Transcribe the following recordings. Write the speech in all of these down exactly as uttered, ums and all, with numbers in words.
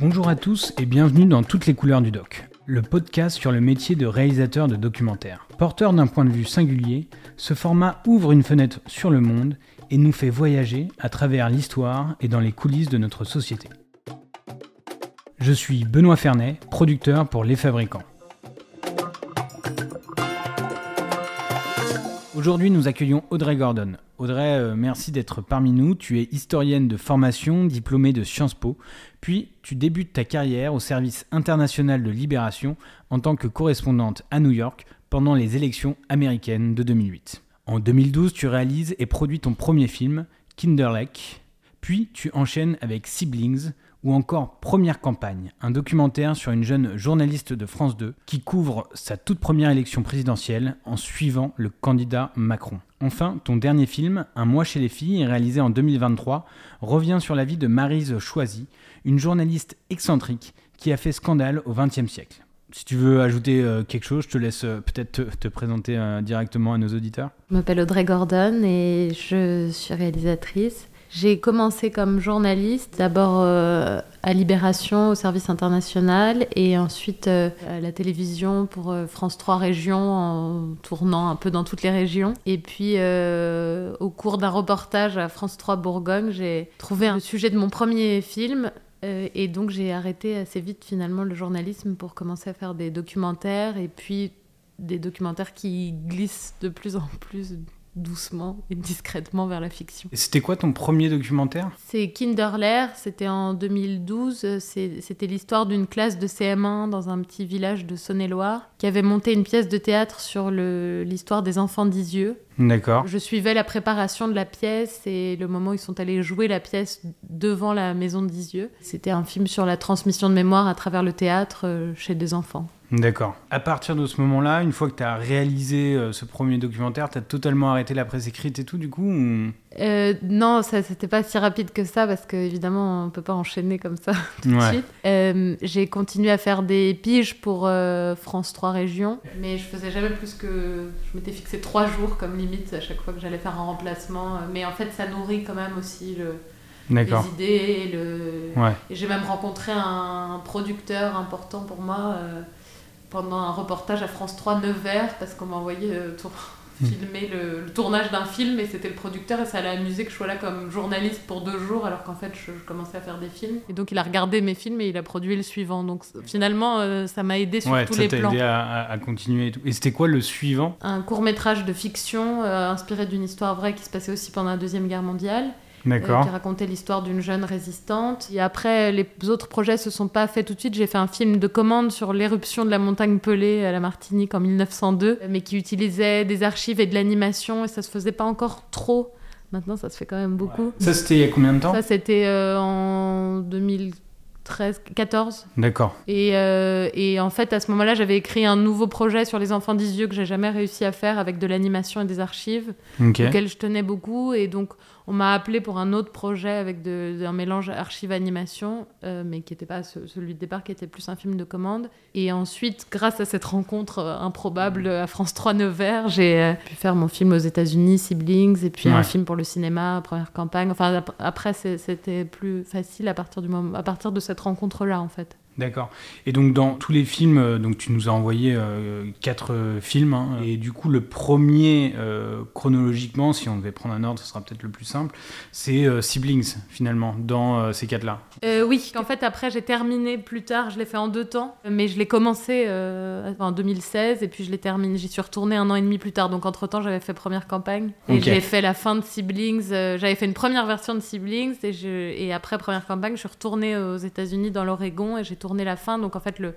Bonjour à tous et bienvenue dans Toutes les couleurs du doc, le podcast sur le métier de réalisateur de documentaires. Porteur d'un point de vue singulier, ce format ouvre une fenêtre sur le monde et nous fait voyager à travers l'histoire et dans les coulisses de notre société. Je suis Benoît Ferney, producteur pour Les Fabricants. Aujourd'hui, nous accueillons Audrey Gordon. Audrey, euh, merci d'être parmi nous. Tu es historienne de formation, diplômée de Sciences Po. Puis, tu débutes ta carrière au service international de Libération en tant que correspondante à New York pendant les élections américaines de deux mille huit. En deux mille douze, tu réalises et produis ton premier film, Kinderlekh. Puis, tu enchaînes avec Siblings ou encore Première campagne, un documentaire sur une jeune journaliste de France deux qui couvre sa toute première élection présidentielle en suivant le candidat Macron. Enfin, ton dernier film, Un mois chez les filles, réalisé en deux mille vingt-trois, revient sur la vie de Maryse Choisy, une journaliste excentrique qui a fait scandale au vingtième siècle. Si tu veux ajouter quelque chose, je te laisse peut-être te, te présenter directement à nos auditeurs. Je m'appelle Audrey Gordon et je suis réalisatrice. J'ai commencé comme journaliste, d'abord euh, à Libération, au service international, et ensuite euh, à la télévision pour euh, France trois Régions, en tournant un peu dans toutes les régions. Et puis, euh, au cours d'un reportage à France trois Bourgogne, j'ai trouvé le sujet de mon premier film, euh, et donc j'ai arrêté assez vite finalement le journalisme pour commencer à faire des documentaires, et puis des documentaires qui glissent de plus en plus doucement et discrètement vers la fiction. Et c'était quoi ton premier documentaire ? C'est Kinderlekh, c'était en deux mille douze, c'est, c'était l'histoire d'une classe de C M un dans un petit village de Saône-et-Loire qui avait monté une pièce de théâtre sur le, l'histoire des enfants d'Isieux. D'accord. Je suivais la préparation de la pièce et le moment où ils sont allés jouer la pièce devant la maison d'Isieux. C'était un film sur la transmission de mémoire à travers le théâtre chez des enfants. D'accord. À partir de ce moment-là, une fois que tu as réalisé euh, ce premier documentaire, tu as totalement arrêté la presse écrite et tout, du coup ou... euh, Non, ça, c'était pas si rapide que ça, parce qu'évidemment, on peut pas enchaîner comme ça tout ouais. de suite. Euh, j'ai continué à faire des piges pour euh, France trois Régions, mais je faisais jamais plus que... Je m'étais fixé trois jours comme limite à chaque fois que j'allais faire un remplacement. Mais en fait, ça nourrit quand même aussi le... D'accord. les idées. Et le... ouais. Et j'ai même rencontré un producteur important pour moi... Euh... pendant un reportage à France trois Nevers, parce qu'on m'a envoyé euh, tour... mmh. filmer le, le tournage d'un film, et c'était le producteur, et ça allait amuser que je sois là comme journaliste pour deux jours, alors qu'en fait je, je commençais à faire des films. Et donc il a regardé mes films et il a produit le suivant. Donc finalement euh, ça m'a aidé sur ouais, tous les plans. Ouais, ça t'a aidé à, à continuer et tout. Et c'était quoi le suivant ? Un court-métrage de fiction euh, inspiré d'une histoire vraie qui se passait aussi pendant la Deuxième Guerre mondiale. D'accord. Euh, qui racontait l'histoire d'une jeune résistante. Et après, les autres projets se sont pas faits tout de suite. J'ai fait un film de commande sur l'éruption de la montagne Pelée à la Martinique en mille neuf cent deux, mais qui utilisait des archives et de l'animation, et ça se faisait pas encore trop. Maintenant, ça se fait quand même beaucoup. Ouais. Ça, c'était il y a combien de temps ? Ça, c'était euh, en deux mille treize, quatorze. D'accord. Et, euh, et en fait, à ce moment-là, j'avais écrit un nouveau projet sur les enfants d'Isieux que j'ai jamais réussi à faire, avec de l'animation et des archives, okay. auquel je tenais beaucoup, et donc... On m'a appelé pour un autre projet avec de, un mélange archive-animation, euh, mais qui n'était pas ce, celui de départ, qui était plus un film de commande. Et ensuite, grâce à cette rencontre improbable à France trois Nevers, j'ai euh, pu faire mon film aux États-Unis, Siblings, et puis ouais. un film pour le cinéma, Première campagne. Enfin, ap- après, c'était plus facile à partir, du moment, à partir de cette rencontre-là, en fait. D'accord. Et donc, dans tous les films, donc tu nous as envoyé euh, quatre euh, films. Hein, et du coup, le premier, euh, chronologiquement, si on devait prendre un ordre, ce sera peut-être le plus simple, c'est euh, Siblings, finalement, dans euh, ces quatre-là. Euh, oui. En fait, après, j'ai terminé plus tard. Je l'ai fait en deux temps. Mais je l'ai commencé euh, en deux mille seize. Et puis, je l'ai terminé. J'y suis retournée un an et demi plus tard. Donc, entre-temps, j'avais fait Première campagne. Et okay. j'ai fait la fin de Siblings. Euh, j'avais fait une première version de Siblings. Et, je... et après Première campagne, je suis retournée aux États-Unis dans l'Oregon. Et j'ai tourné la fin, donc en fait le,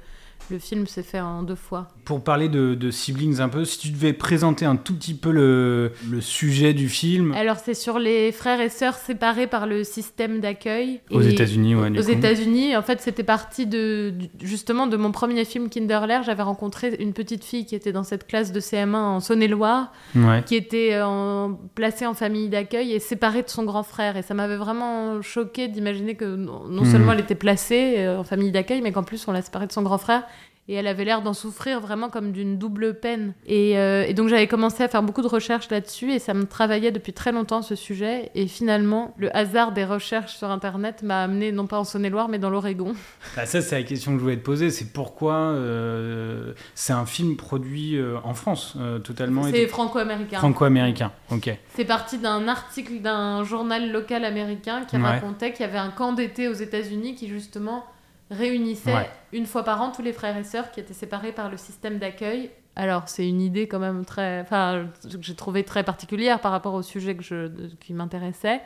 le film s'est fait en deux fois. Pour parler de, de Siblings un peu, si tu devais présenter un tout petit peu le, le sujet du film. Alors c'est sur les frères et sœurs séparés par le système d'accueil. Aux et États-Unis, ouais. Aux États-Unis, en fait c'était parti de, justement de mon premier film Kinderlekh. J'avais rencontré une petite fille qui était dans cette classe de C M un en Saône-et-Loire, ouais. qui était en, placée en famille d'accueil et séparée de son grand frère. Et ça m'avait vraiment choquée d'imaginer que non, non mmh. seulement elle était placée en famille d'accueil, mais qu'en plus on l'a séparée de son grand frère. Et elle avait l'air d'en souffrir vraiment comme d'une double peine. Et, euh, et donc j'avais commencé à faire beaucoup de recherches là-dessus et ça me travaillait depuis très longtemps ce sujet. Et finalement, le hasard des recherches sur Internet m'a amené non pas en Saône-et-Loire mais dans l'Oregon. Bah ça, c'est la question que je voulais te poser. C'est pourquoi euh, c'est un film produit euh, en France euh, totalement. C'est et tout... franco-américain. Franco-américain, ok. C'est parti d'un article d'un journal local américain qui ouais. racontait qu'il y avait un camp d'été aux États-Unis qui justement... réunissait ouais. une fois par an tous les frères et sœurs qui étaient séparés par le système d'accueil. Alors, c'est une idée quand même très... Enfin, que j'ai trouvée très particulière par rapport au sujet que je... qui m'intéressait.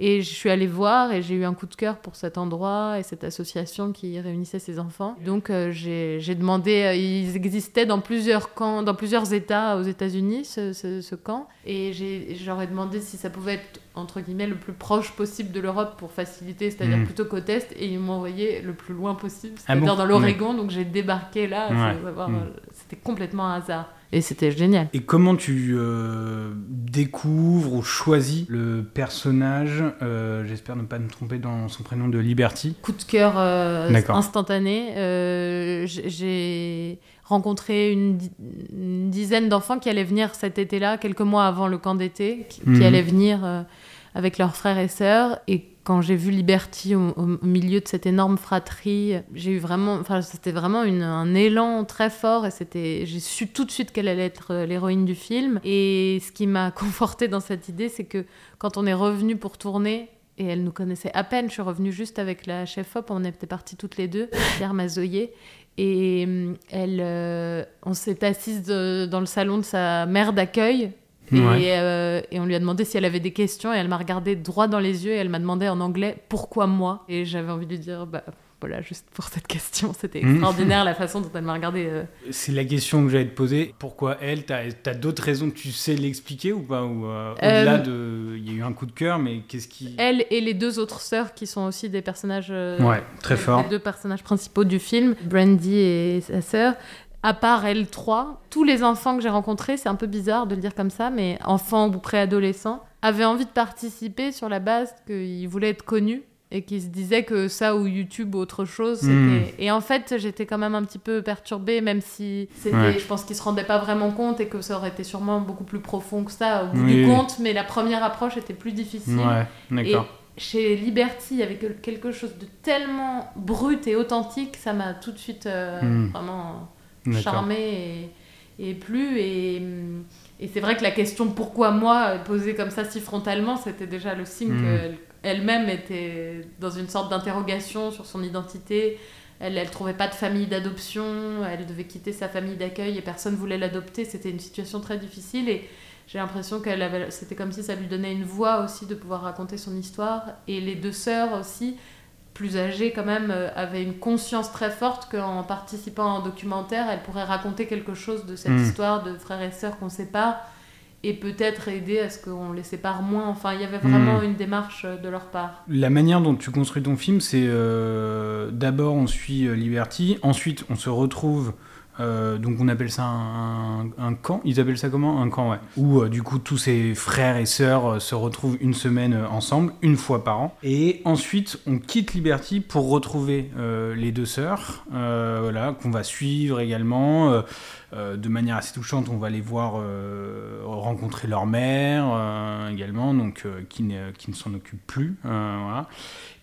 Et je suis allée voir et j'ai eu un coup de cœur pour cet endroit et cette association qui réunissait ces enfants. Donc, euh, j'ai... j'ai demandé... Euh, ils existaient dans plusieurs camps, dans plusieurs États aux États-Unis, ce, ce, ce camp. Et j'ai... j'aurais demandé si ça pouvait être... entre guillemets, le plus proche possible de l'Europe pour faciliter, c'est-à-dire mmh. plutôt qu'au test, et ils m'ont envoyé le plus loin possible, c'est-à-dire ah bon dans l'Oregon, mmh. donc j'ai débarqué là, ouais. savoir, mmh. c'était complètement un hasard. Et c'était génial. Et comment tu euh, découvres ou choisis le personnage, euh, j'espère ne pas me tromper dans son prénom, de Liberty ? Coup de cœur euh, instantané. Euh, j'ai rencontré une, une dizaine d'enfants qui allaient venir cet été-là, quelques mois avant le camp d'été, qui, mmh. qui allaient venir... Euh, avec leurs frères et sœurs. Et quand j'ai vu Liberty au, au milieu de cette énorme fratrie, j'ai eu vraiment, enfin, c'était vraiment une, un élan très fort. Et c'était, j'ai su tout de suite qu'elle allait être l'héroïne du film. Et ce qui m'a confortée dans cette idée, c'est que quand on est revenu pour tourner, et elle nous connaissait à peine, je suis revenue juste avec la chef-op, on était parties toutes les deux, Pierre Mazoyer. Et elle, euh, on s'est assises de, dans le salon de sa mère d'accueil. Et, ouais. euh, et on lui a demandé si elle avait des questions et elle m'a regardé droit dans les yeux et elle m'a demandé en anglais « Pourquoi moi ?» Et j'avais envie de lui dire « Bah voilà, juste pour cette question, c'était extraordinaire la façon dont elle m'a regardé. Euh. » C'est la question que j'allais te poser. Pourquoi elle ? T'as, t'as d'autres raisons, tu sais l'expliquer ou pas ? Ou, euh, au-delà euh, de... Il y a eu un coup de cœur, mais qu'est-ce qui... Elle et les deux autres sœurs qui sont aussi des personnages... Euh, ouais, très forts. Les deux personnages principaux du film, Brandy et sa sœur... À part elles trois, tous les enfants que j'ai rencontrés, c'est un peu bizarre de le dire comme ça, mais enfants ou préadolescents, avaient envie de participer sur la base qu'ils voulaient être connus et qu'ils se disaient que ça ou YouTube ou autre chose, c'était... Mmh. Et en fait, j'étais quand même un petit peu perturbée, même si c'était... Ouais. Je pense qu'ils se rendaient pas vraiment compte et que ça aurait été sûrement beaucoup plus profond que ça au bout oui. du compte, mais la première approche était plus difficile. Ouais, d'accord. Et... Chez Liberty, il y avait quelque chose de tellement brut et authentique, ça m'a tout de suite euh, mmh. vraiment... charmée et, et plus et, et c'est vrai que la question pourquoi moi posée comme ça si frontalement c'était déjà le signe mmh. qu'elle-même était dans une sorte d'interrogation sur son identité. Elle ne trouvait pas de famille d'adoption, elle devait quitter sa famille d'accueil et personne ne voulait l'adopter, c'était une situation très difficile et j'ai l'impression qu'elle avait, c'était comme si ça lui donnait une voix aussi de pouvoir raconter son histoire. Et les deux sœurs aussi plus âgée quand même, euh, avait une conscience très forte qu'en participant à un documentaire, elle pourrait raconter quelque chose de cette mmh. histoire de frères et sœurs qu'on sépare et peut-être aider à ce qu'on les sépare moins. Enfin, il y avait vraiment mmh. une démarche de leur part. La manière dont tu construis ton film, c'est euh, d'abord on suit euh, Liberty, ensuite on se retrouve... Euh, donc on appelle ça un, un, un camp, ils appellent ça comment ? Un camp, ouais. Où euh, du coup tous ces frères et sœurs euh, se retrouvent une semaine euh, ensemble, une fois par an. Et ensuite on quitte Liberty pour retrouver euh, les deux sœurs, euh, voilà, qu'on va suivre également. Euh, euh, de manière assez touchante, on va les voir euh, rencontrer leur mère euh, également, donc euh, qui, ne, qui ne s'en occupe plus. Euh, voilà.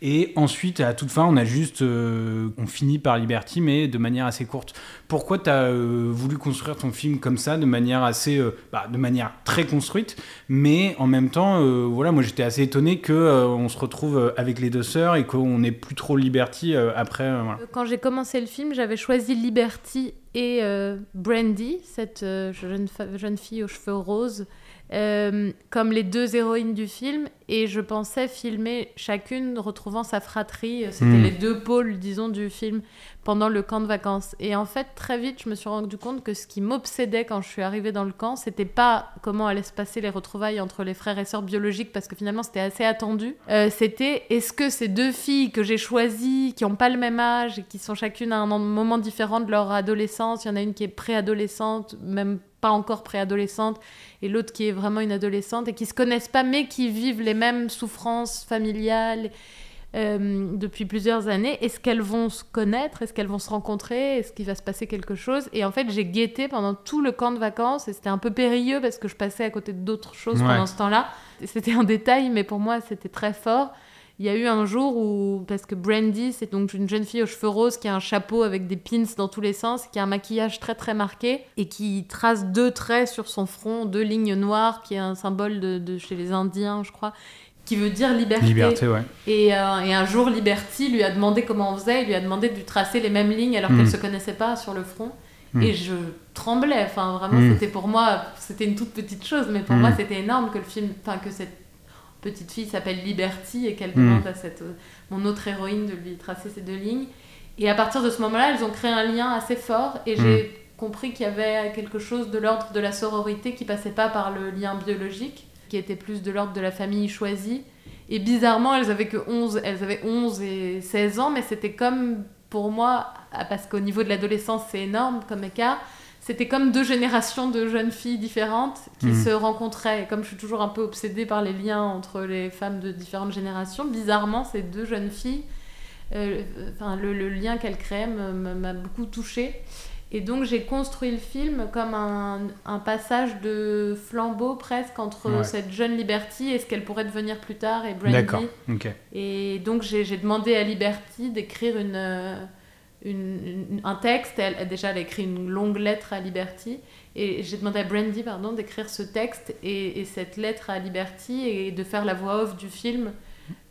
Et ensuite, à toute fin, on a juste, euh, on finit par Liberty, mais de manière assez courte. Pourquoi tu as euh, voulu construire ton film comme ça, de manière assez, euh, bah, de manière très construite, mais en même temps, euh, voilà, moi j'étais assez étonné que euh, on se retrouve avec les deux sœurs et qu'on n'ait plus trop Liberty euh, après. Euh, voilà. Quand j'ai commencé le film, j'avais choisi Liberty et euh, Brandy, cette euh, jeune, fa- jeune fille aux cheveux roses, euh, comme les deux héroïnes du film, et je pensais filmer chacune retrouvant sa fratrie. C'était mmh. les deux pôles, disons, du film pendant le camp de vacances. Et en fait, très vite, je me suis rendu compte que ce qui m'obsédait quand je suis arrivée dans le camp, c'était pas comment allaient se passer les retrouvailles entre les frères et sœurs biologiques, parce que finalement, c'était assez attendu. Euh, c'était, est-ce que ces deux filles que j'ai choisies, qui n'ont pas le même âge, et qui sont chacune à un moment différent de leur adolescence, il y en a une qui est préadolescente, même pas encore préadolescente, et l'autre qui est vraiment une adolescente, et qui se connaissent pas, mais qui vivent les mêmes souffrances familiales, euh, depuis plusieurs années. Est-ce qu'elles vont se connaître? Est-ce qu'elles vont se rencontrer? Est-ce qu'il va se passer quelque chose? Et en fait, j'ai guetté pendant tout le camp de vacances, et c'était un peu périlleux parce que je passais à côté d'autres choses ouais. pendant ce temps-là. C'était un détail, mais pour moi, c'était très fort. Il y a eu un jour où, parce que Brandy, c'est donc une jeune fille aux cheveux roses qui a un chapeau avec des pins dans tous les sens, qui a un maquillage très très marqué et qui trace deux traits sur son front, deux lignes noires, qui est un symbole de, de chez les Indiens, je crois, qui veut dire liberté. Liberté, ouais. Et, euh, et un jour, Liberty lui a demandé comment on faisait, il lui a demandé de lui tracer les mêmes lignes alors mmh. qu'elle ne se connaissait pas sur le front. Mmh. Et je tremblais, enfin vraiment, mmh. c'était pour moi, c'était une toute petite chose, mais pour mmh. moi, c'était énorme que le film, enfin que cette petite fille s'appelle Liberty et qu'elle mmh. demande à cette, mon autre héroïne de lui tracer ces deux lignes. Et à partir de ce moment-là, elles ont créé un lien assez fort et mmh. j'ai compris qu'il y avait quelque chose de l'ordre de la sororité qui passait pas par le lien biologique, qui était plus de l'ordre de la famille choisie. Et bizarrement, elles avaient que onze, elles avaient onze et seize ans, mais c'était comme pour moi, parce qu'au niveau de l'adolescence, c'est énorme comme écart. C'était comme deux générations de jeunes filles différentes qui mmh. se rencontraient. Et comme je suis toujours un peu obsédée par les liens entre les femmes de différentes générations, bizarrement, ces deux jeunes filles, euh, enfin, le, le lien qu'elles créaient m'a beaucoup touchée. Et donc, j'ai construit le film comme un, un passage de flambeau presque entre ouais. cette jeune Liberty et ce qu'elle pourrait devenir plus tard et Brandy. D'accord, ok. Et donc, j'ai, j'ai demandé à Liberty d'écrire une... Euh, Une, une, un texte, elle, déjà elle a écrit une longue lettre à Liberty et j'ai demandé à Brandy pardon, d'écrire ce texte et, et cette lettre à Liberty et de faire la voix off du film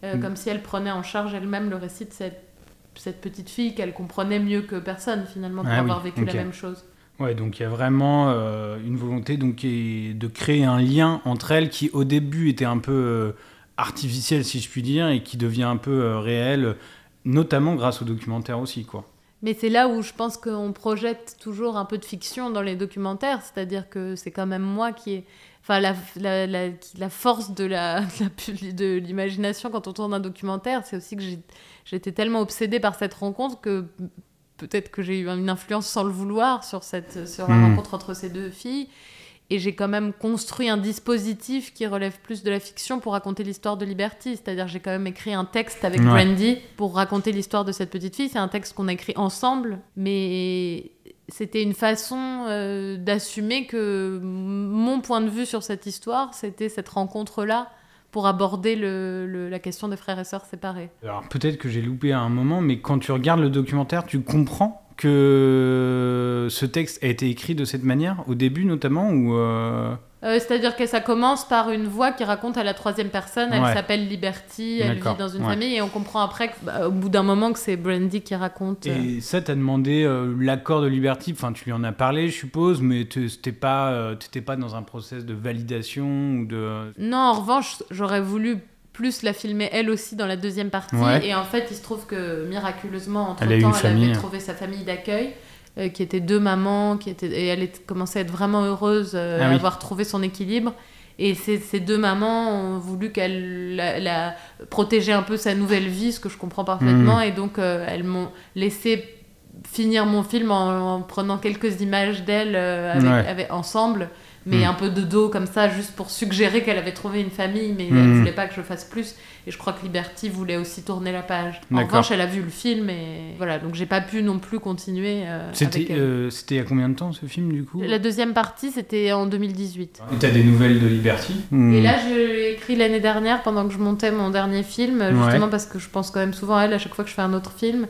euh, mm. comme si elle prenait en charge elle-même le récit de cette, cette petite fille qu'elle comprenait mieux que personne finalement pour ah, avoir oui. vécu okay. la même chose. Ouais, donc il y a vraiment euh, une volonté donc, de créer un lien entre elles qui au début était un peu euh, artificiel si je puis dire et qui devient un peu euh, réel, notamment grâce au documentaire aussi quoi. Mais c'est là où je pense qu'on projette toujours un peu de fiction dans les documentaires, c'est-à-dire que c'est quand même moi qui ai... Enfin, la, la, la, la force de, la, de, la, de l'imagination quand on tourne un documentaire, c'est aussi que j'ai, j'étais tellement obsédée par cette rencontre que peut-être que j'ai eu une influence sans le vouloir sur, cette, sur la mmh. rencontre entre ces deux filles. Et j'ai quand même construit un dispositif qui relève plus de la fiction pour raconter l'histoire de Liberty. C'est-à-dire j'ai quand même écrit un texte avec ouais. Brandy pour raconter l'histoire de cette petite fille. C'est un texte qu'on a écrit ensemble, mais c'était une façon euh, d'assumer que mon point de vue sur cette histoire, c'était cette rencontre-là pour aborder le, le, la question des frères et sœurs séparés. Alors peut-être que j'ai loupé à un moment, mais quand tu regardes le documentaire, tu comprends que ce texte a été écrit de cette manière, au début notamment ou euh... Euh, c'est-à-dire que ça commence par une voix qui raconte à la troisième personne, elle ouais. s'appelle Liberty, elle D'accord. vit dans une ouais. famille, et on comprend après, que, bah, au bout d'un moment, que c'est Brandy qui raconte. Et euh... ça, t'as demandé euh, l'accord de Liberty, enfin, tu lui en as parlé, je suppose, mais t'étais pas, euh, t'étais pas dans un process de validation ou de... Non, en revanche, j'aurais voulu... plus la filmer elle aussi dans la deuxième partie ouais. et en fait il se trouve que miraculeusement entre-temps elle, elle famille, avait trouvé hein. sa famille d'accueil euh, qui était deux mamans qui était, et elle commençait à être vraiment heureuse euh, ah, d'avoir oui. trouvé son équilibre et ces, ces deux mamans ont voulu qu'elle la, la, protéger un peu sa nouvelle vie, ce que je comprends parfaitement mmh. et donc euh, elles m'ont laissé finir mon film en, en prenant quelques images d'elle euh, avec, ouais. avec, ensemble mais mmh. un peu de dos comme ça, juste pour suggérer qu'elle avait trouvé une famille, mais mmh. elle ne voulait pas que je fasse plus. Et je crois que Liberty voulait aussi tourner la page. En D'accord. revanche, elle a vu le film et voilà, donc j'ai pas pu non plus continuer. Euh, c'était, avec elle. Euh, c'était il y a combien de temps ce film du coup ? La deuxième partie, c'était en deux mille dix-huit. Et t'as des nouvelles de Liberty ? mmh. Et là, je l'ai écrit l'année dernière pendant que je montais mon dernier film, justement ouais. parce que je pense quand même souvent à elle à chaque fois que je fais un autre film.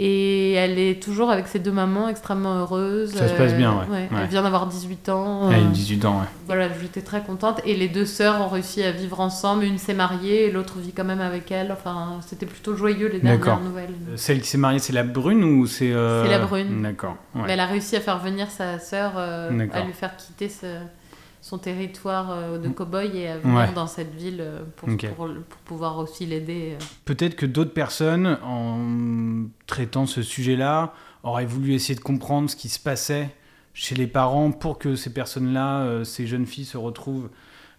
Et elle est toujours avec ses deux mamans extrêmement heureuse. Ça se passe bien, ouais. ouais. ouais. Elle vient d'avoir dix-huit ans. Elle a dix-huit ans, ouais. Voilà, j'étais très contente. Et les deux sœurs ont réussi à vivre ensemble. Une s'est mariée et l'autre vit quand même avec elle. Enfin, c'était plutôt joyeux les dernières D'accord. nouvelles. Celle qui s'est mariée, c'est la brune ou c'est... Euh... C'est la brune. D'accord. Ouais. Mais elle a réussi à faire venir sa sœur, euh, à lui faire quitter ce... son territoire de cow-boy et à venir ouais. dans cette ville pour, okay. pour, pour pouvoir aussi l'aider. Peut-être que d'autres personnes, en traitant ce sujet-là, auraient voulu essayer de comprendre ce qui se passait chez les parents pour que ces personnes-là, ces jeunes filles, se retrouvent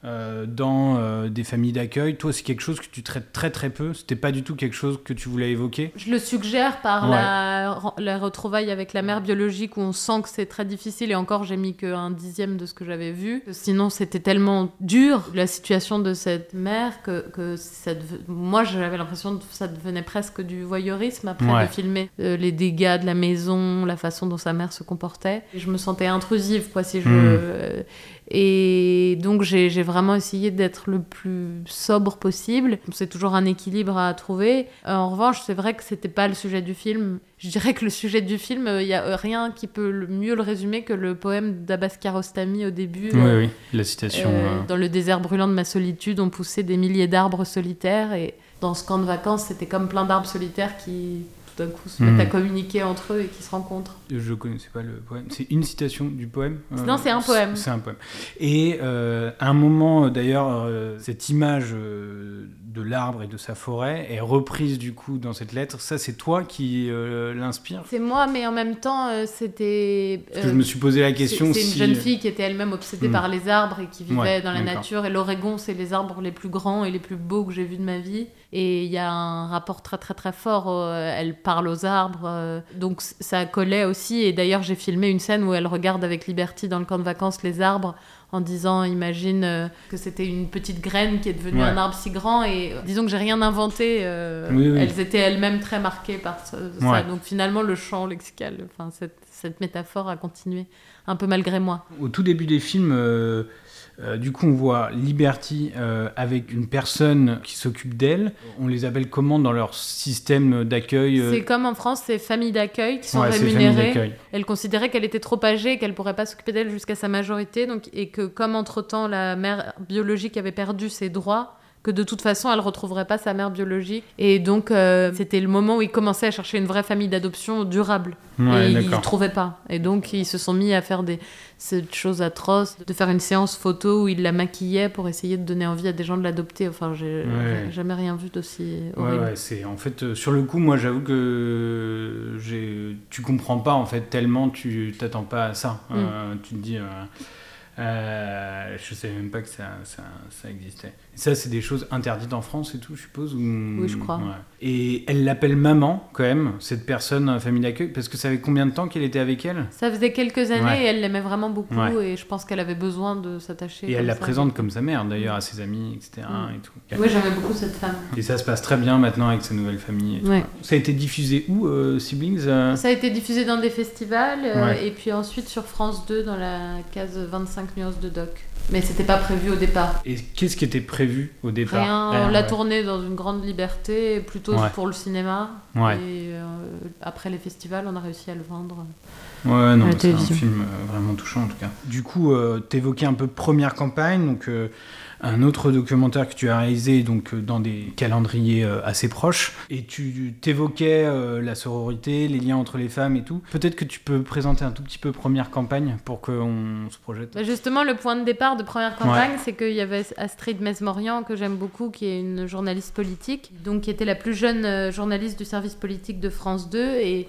euh, dans euh, des familles d'accueil. Toi, c'est quelque chose que tu traites très très peu. C'était pas du tout quelque chose que tu voulais évoquer. Je le suggère par ouais. la, la retrouvaille avec la mère biologique où on sent que c'est très difficile. Et encore, j'ai mis qu'un dixième de ce que j'avais vu. Sinon, c'était tellement dur, la situation de cette mère, que, que ça dev... moi, j'avais l'impression que ça devenait presque du voyeurisme après ouais. de filmer euh, les dégâts de la maison, la façon dont sa mère se comportait. Et je me sentais intrusive, quoi, si je... Mmh. Et donc, j'ai, j'ai vraiment essayé d'être le plus sobre possible. C'est toujours un équilibre à trouver. En revanche, c'est vrai que c'était pas le sujet du film. Je dirais que le sujet du film, il n'y a rien qui peut le mieux le résumer que le poème d'Abbas Kiarostami au début. Oui, euh, oui, la citation. Euh, euh... Dans le désert brûlant de ma solitude, on poussait des milliers d'arbres solitaires. Et dans ce camp de vacances, c'était comme plein d'arbres solitaires qui... d'un coup se mettent mmh. à communiquer entre eux et qui se rencontrent. Je connaissais pas le poème. C'est une citation du poème euh, Non, c'est un poème. C'est, c'est un poème. Et euh, à un moment, d'ailleurs, euh, cette image euh, de l'arbre et de sa forêt est reprise du coup dans cette lettre. Ça, c'est toi qui euh, l'inspire. C'est moi, mais en même temps, euh, c'était... Euh, Parce que je me suis posé la question c'est, c'est si... C'est une jeune fille qui était elle-même obsédée mmh. par les arbres et qui vivait ouais, dans la d'accord. nature. Et l'Oregon, c'est les arbres les plus grands et les plus beaux que j'ai vus de ma vie. Et il y a un rapport très, très, très fort. Euh, elle parle aux arbres. Euh, donc, ça collait aussi. Et d'ailleurs, j'ai filmé une scène où elle regarde avec Liberty dans le camp de vacances les arbres en disant, imagine euh, que c'était une petite graine qui est devenue ouais. un arbre si grand. Et euh, disons que j'ai rien inventé. Euh, oui, oui. Elles étaient elles-mêmes très marquées par ce, ça. Ouais. Donc, finalement, le champ lexical, enfin, cette, cette métaphore a continué un peu malgré moi. Au tout début des films... Euh... Euh, du coup, on voit Liberty euh, avec une personne qui s'occupe d'elle. On les appelle comment dans leur système d'accueil euh... C'est comme en France, c'est famille d'accueil qui sont ouais, rémunérées. Elle considérait qu'elle était trop âgée et qu'elle ne pourrait pas s'occuper d'elle jusqu'à sa majorité. Donc, et que comme entre-temps, la mère biologique avait perdu ses droits, que de toute façon, elle ne retrouverait pas sa mère biologique. Et donc, euh, c'était le moment où ils commençaient à chercher une vraie famille d'adoption durable. Ouais, et d'accord. ils ne trouvaient pas. Et donc, ils se sont mis à faire des... cette chose atroce, de faire une séance photo où il la maquillait pour essayer de donner envie à des gens de l'adopter. Enfin, j'ai ouais. jamais rien vu d'aussi horrible. Ouais, ouais, c'est... En fait, euh, sur le coup, moi, j'avoue que j'ai... tu comprends pas, en fait, tellement tu t'attends pas à ça. Mm. Euh, tu te dis... Euh... Euh, je savais même pas que ça, ça, ça existait. Et ça, c'est des choses interdites en France et tout, je suppose ou... Oui, je crois. Ouais. Et elle l'appelle maman, quand même, cette personne, famille d'accueil, parce que ça fait combien de temps qu'elle était avec elle ? Ça faisait quelques années ouais. et elle l'aimait vraiment beaucoup ouais. et je pense qu'elle avait besoin de s'attacher. Et elle ça. la présente comme sa mère, d'ailleurs, à ses amis, et cetera. Mm. Et tout. Oui, j'aimais beaucoup cette femme. Et ça se passe très bien maintenant avec sa nouvelle famille. Et tout. Ouais. Ça a été diffusé où, euh, Siblings ? Ça a été diffusé dans des festivals euh, ouais. et puis ensuite sur France deux dans la case vingt-cinq nuances de doc, mais c'était pas prévu au départ. Et qu'est-ce qui était prévu au départ ? Rien, on ah, l'a ouais. tourné dans une grande liberté, plutôt ouais. pour le cinéma. Ouais. Et euh, après les festivals, on a réussi à le vendre. Ouais, non, c'est un film euh, vraiment touchant en tout cas. Du coup, euh, t'évoquais un peu Première campagne, donc euh, un autre documentaire que tu as réalisé donc euh, dans des calendriers euh, assez proches, et tu t'évoquais euh, la sororité, les liens entre les femmes et tout. Peut-être que tu peux présenter un tout petit peu Première campagne pour qu'on se projette. Bah justement, le point de départ de Première campagne, ouais. c'est qu'il y avait Astrid Mesmorian, que j'aime beaucoup, qui est une journaliste politique, donc qui était la plus jeune euh, journaliste du service politique de France deux, et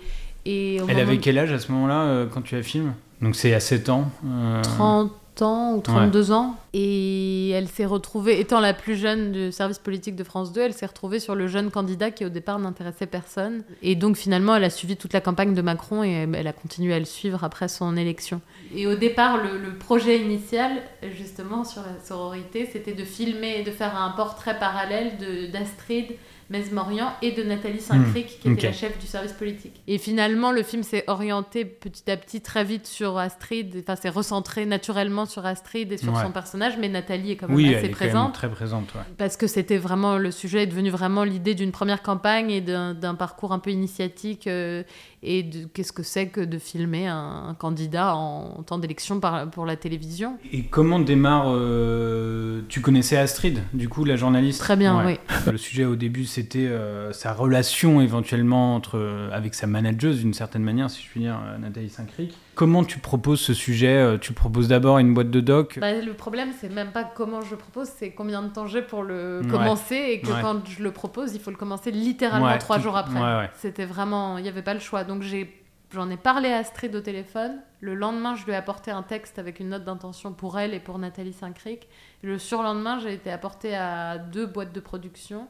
Et elle avait quel âge à ce moment-là euh, quand tu la filmes ? Donc c'est à sept ans. Euh... trente ans ou trente-deux ouais. ans. Et elle s'est retrouvée, étant la plus jeune du service politique de France deux, elle s'est retrouvée sur le jeune candidat qui au départ n'intéressait personne. Et donc finalement, elle a suivi toute la campagne de Macron et elle a continué à le suivre après son élection. Et au départ, le, le projet initial, justement sur la sororité, c'était de filmer et de faire un portrait parallèle de, d'Astrid Mesmorian et de Nathalie Saint-Cricq, mmh, qui okay. était la chef du service politique. Et finalement, le film s'est orienté petit à petit très vite sur Astrid, enfin, s'est recentré naturellement sur Astrid et sur ouais. son personnage, mais Nathalie est quand même oui, assez elle est présente. Quand même très présente. Ouais. Parce que c'était vraiment, le sujet est devenu vraiment l'idée d'une première campagne et d'un, d'un parcours un peu initiatique. Euh, et de, qu'est-ce que c'est que de filmer un, un candidat en, en temps d'élection par, pour la télévision. Et comment démarre... Euh, tu connaissais Astrid, du coup, la journaliste ? Très bien, ouais. oui. Le sujet au début, c'était euh, sa relation éventuellement entre, euh, avec sa manageuse, d'une certaine manière, si je puis dire, euh, Nathalie Saint-Cricq. Comment tu proposes ce sujet ? Tu proposes d'abord une boîte de doc ? Bah, le problème, c'est même pas comment je propose, c'est combien de temps j'ai pour le ouais. commencer, et que ouais. quand je le propose, il faut le commencer littéralement ouais. trois jours après. Ouais, ouais. C'était vraiment... Il n'y avait pas le choix. Donc j'ai... j'en ai parlé à Astrid au téléphone. Le lendemain, je lui ai apporté un texte avec une note d'intention pour elle et pour Nathalie Saint-Cricq. Le surlendemain, j'ai été apportée à deux boîtes de production.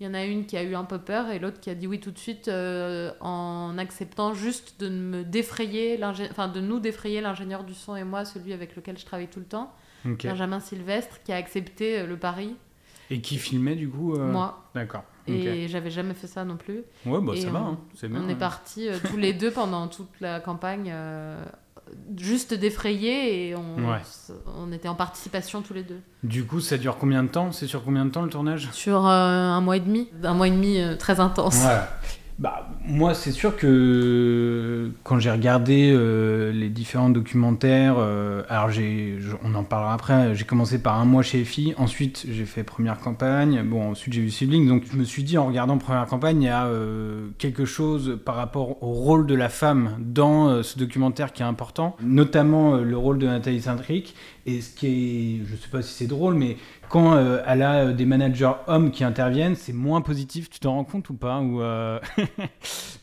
Il y en a une qui a eu un peu peur et l'autre qui a dit oui tout de suite euh, en acceptant juste de, me défrayer enfin, de nous défrayer, l'ingénieur du son et moi, celui avec lequel je travaille tout le temps, okay. Benjamin Sylvestre, qui a accepté le pari. Et qui filmait du coup euh... Moi. D'accord. Et okay. j'avais jamais fait ça non plus. Ouais, bah et ça on, va, hein. C'est bien. On ouais. est partis euh, tous les deux pendant toute la campagne... Euh... juste défrayé et on, ouais. on était en participation tous les deux. Du coup, ça dure combien de temps ? C'est sur combien de temps le tournage ? Sur euh, un mois et demi. Un mois et demi euh, très intense. Ouais. Bah, moi, c'est sûr que quand j'ai regardé euh, les différents documentaires, euh, alors j'ai, on en parlera après, j'ai commencé par Un mois chez les filles, ensuite j'ai fait Première campagne, bon, ensuite j'ai vu Siblings, donc je me suis dit en regardant Première campagne, il y a euh, quelque chose par rapport au rôle de la femme dans euh, ce documentaire qui est important, notamment euh, le rôle de Nathalie Saint-Cricq, et ce qui est, je sais pas si c'est drôle, mais quand euh, elle a euh, des managers hommes qui interviennent, c'est moins positif, tu t'en rends compte ou pas ou, euh...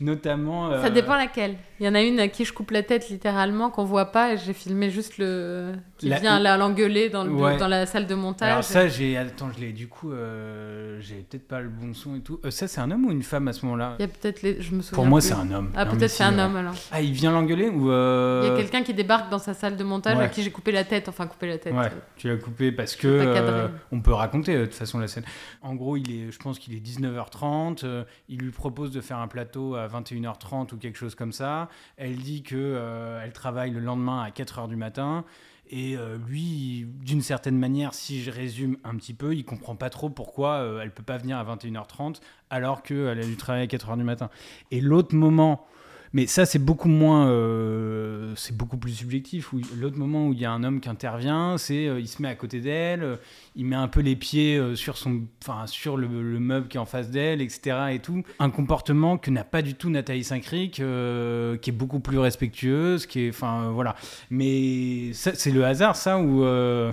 Notamment... Euh... Ça dépend laquelle. Il y en a une à qui je coupe la tête littéralement, qu'on voit pas, et j'ai filmé juste le... qui la... vient là, l'engueuler dans, le... ouais. dans la salle de montage. Alors ça, j'ai... Attends, je l'ai... Du coup, euh... j'ai peut-être pas le bon son et tout. Euh, ça, c'est un homme ou une femme à ce moment-là ? Il y a peut-être les... Je me souviens Pour moi, plus. C'est un homme. Ah, non, peut-être c'est, c'est un euh... homme, alors. Ah, il vient l'engueuler ou... Euh... Il y a quelqu'un qui débarque dans sa salle de montage ouais. à qui j'ai coupé la tête, enfin, coupé la tête. Ouais, euh... tu l'as coupé parce que... Euh... On peut raconter, euh, de toute façon, la scène. En gros, il est... je pense qu'il est dix-neuf heures trente, euh, il lui propose de faire un plateau à vingt et une heures trente ou quelque chose comme ça. Elle dit qu'elle euh, travaille le lendemain à quatre heures du matin. Et euh, lui, d'une certaine manière, si je résume un petit peu, il comprend pas trop pourquoi euh, elle peut pas venir à vingt et une heures trente alors qu'elle a dû travailler à quatre heures du matin. Et l'autre moment... Mais ça, c'est beaucoup moins... Euh, c'est beaucoup plus subjectif. Où, l'autre moment où il y a un homme qui intervient, c'est euh, il se met à côté d'elle, euh, il met un peu les pieds euh, sur, son, sur le, le meuble qui est en face d'elle, et cetera. Et tout. Un comportement que n'a pas du tout Nathalie Saint-Cricq, euh, qui est beaucoup plus respectueuse, qui est... Enfin, euh, voilà. Mais ça, c'est le hasard, ça, ou... Euh...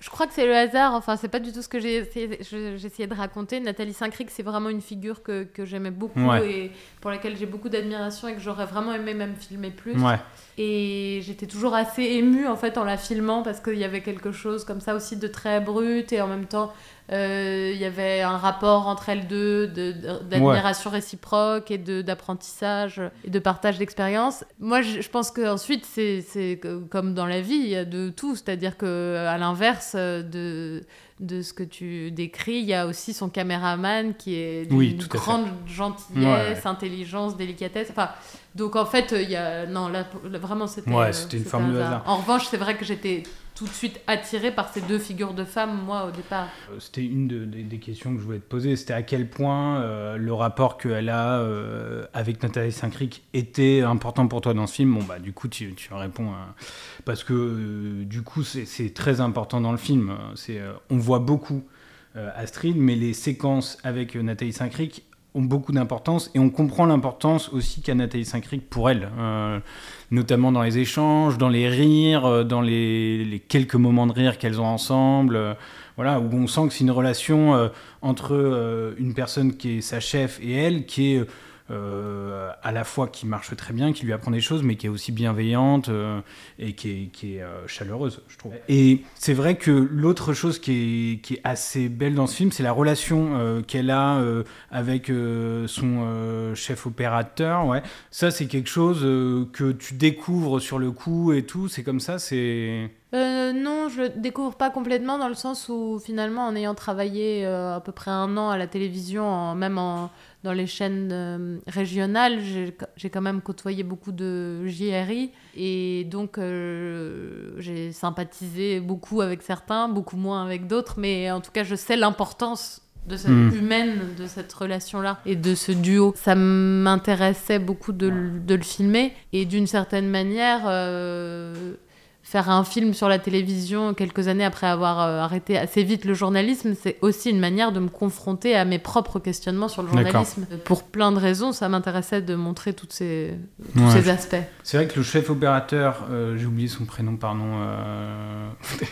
Je crois que c'est le hasard. Enfin, c'est pas du tout ce que j'ai essayé, je, j'ai essayé de raconter. Nathalie Saint-Cricq, c'est vraiment une figure que, que j'aimais beaucoup ouais. et pour laquelle j'ai beaucoup d'admiration, que j'aurais vraiment aimé même filmer plus ouais. et j'étais toujours assez émue en fait en la filmant parce qu'il y avait quelque chose comme ça aussi de très brut et en même temps euh, il y avait un rapport entre elles deux de, de, d'admiration ouais. réciproque et de, d'apprentissage et de partage d'expérience. Moi je, je pense qu'ensuite c'est, c'est comme dans la vie, il y a de tout, c'est-à-dire qu'à l'inverse de, de ce que tu décris, il y a aussi son caméraman qui est d'une oui, grande gentillesse, ouais. intelligence, délicatesse, enfin donc en fait il y a non là, là vraiment c'était, ouais, c'était une c'était forme de hasard. En revanche c'est vrai que j'étais tout de suite attirée par ces deux figures de femmes moi au départ. C'était une de, de, des questions que je voulais te poser, c'était à quel point euh, le rapport qu'elle a euh, avec Nathalie Saint-Cricq était important pour toi dans ce film. Bon bah du coup tu, tu réponds à... parce que euh, du coup c'est, c'est très important dans le film, c'est, euh, on voit beaucoup euh, Astrid mais les séquences avec euh, Nathalie Saint-Cricq ont beaucoup d'importance et on comprend l'importance aussi qu'a Nathalie Saint-Cricq pour elle, euh, notamment dans les échanges, dans les rires, dans les, les quelques moments de rire qu'elles ont ensemble, euh, voilà, où on sent que c'est une relation euh, entre euh, une personne qui est sa chef et elle, qui est euh, à la fois qui marche très bien, qui lui apprend des choses, mais qui est aussi bienveillante euh, et qui est, qui est euh, chaleureuse, je trouve. Et c'est vrai que l'autre chose qui est, qui est assez belle dans ce film, c'est la relation euh, qu'elle a euh, avec euh, son euh, chef opérateur. Ouais. Ça, c'est quelque chose euh, que tu découvres sur le coup et tout. C'est comme ça, c'est... Euh, non, je le découvre pas complètement dans le sens où finalement en ayant travaillé euh, à peu près un an à la télévision, en, même en, dans les chaînes euh, régionales, j'ai, j'ai quand même côtoyé beaucoup de J R I et donc euh, j'ai sympathisé beaucoup avec certains, beaucoup moins avec d'autres, mais en tout cas je sais l'importance de cette mmh. humaine, de cette relation-là et de ce duo. Ça m'intéressait beaucoup de, de le filmer et d'une certaine manière... Euh, Faire un film sur la télévision quelques années après avoir euh, arrêté assez vite le journalisme, c'est aussi une manière de me confronter à mes propres questionnements sur le journalisme. D'accord. Pour plein de raisons, ça m'intéressait de montrer toutes ces, tous ouais, ces aspects. C'est vrai que le chef opérateur, euh, j'ai oublié son prénom, pardon... Euh...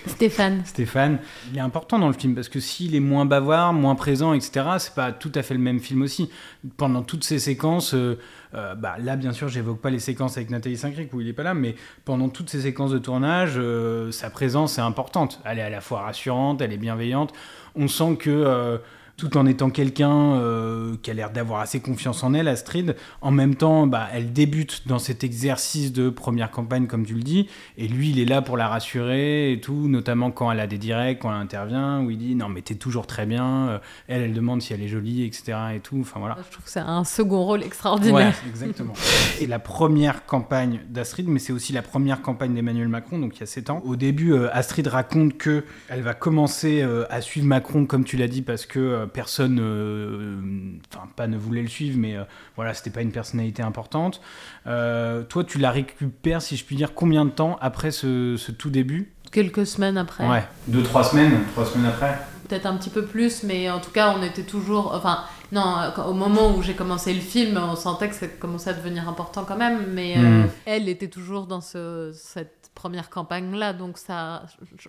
Stéphane. Stéphane. Il est important dans le film, parce que s'il est moins bavard, moins présent, et cetera, c'est pas tout à fait le même film aussi. Pendant toutes ces séquences... Euh, Euh, bah, là, bien sûr, j'évoque pas les séquences avec Nathalie Saint-Cricq où il est pas là, mais pendant toutes ces séquences de tournage, euh, sa présence est importante. Elle est à la fois rassurante, elle est bienveillante. On sent que... Euh, tout en étant quelqu'un euh, qui a l'air d'avoir assez confiance en elle, Astrid, en même temps, bah, elle débute dans cet exercice de première campagne, comme tu le dis, et lui, il est là pour la rassurer et tout, notamment quand elle a des directs, quand elle intervient, où il dit « Non, mais t'es toujours très bien », elle, elle demande si elle est jolie, et cetera. Et tout. Enfin, voilà. Je trouve que c'est un second rôle extraordinaire. Ouais, exactement. Et la première campagne d'Astrid, mais c'est aussi la première campagne d'Emmanuel Macron, donc il y a sept ans. Au début, euh, Astrid raconte qu'elle va commencer euh, à suivre Macron, comme tu l'as dit, parce que... Euh, personne, enfin euh, pas ne voulait le suivre, mais euh, voilà, c'était pas une personnalité importante. Euh, toi, tu la récupères, si je puis dire, combien de temps après ce, ce tout début ? Quelques semaines après. Ouais, deux, trois semaines, trois semaines après. Peut-être un petit peu plus, mais en tout cas, on était toujours... Enfin, non, au moment où j'ai commencé le film, on sentait que ça commençait à devenir important quand même, mais mmh. euh, elle était toujours dans ce, cette première campagne-là, donc ça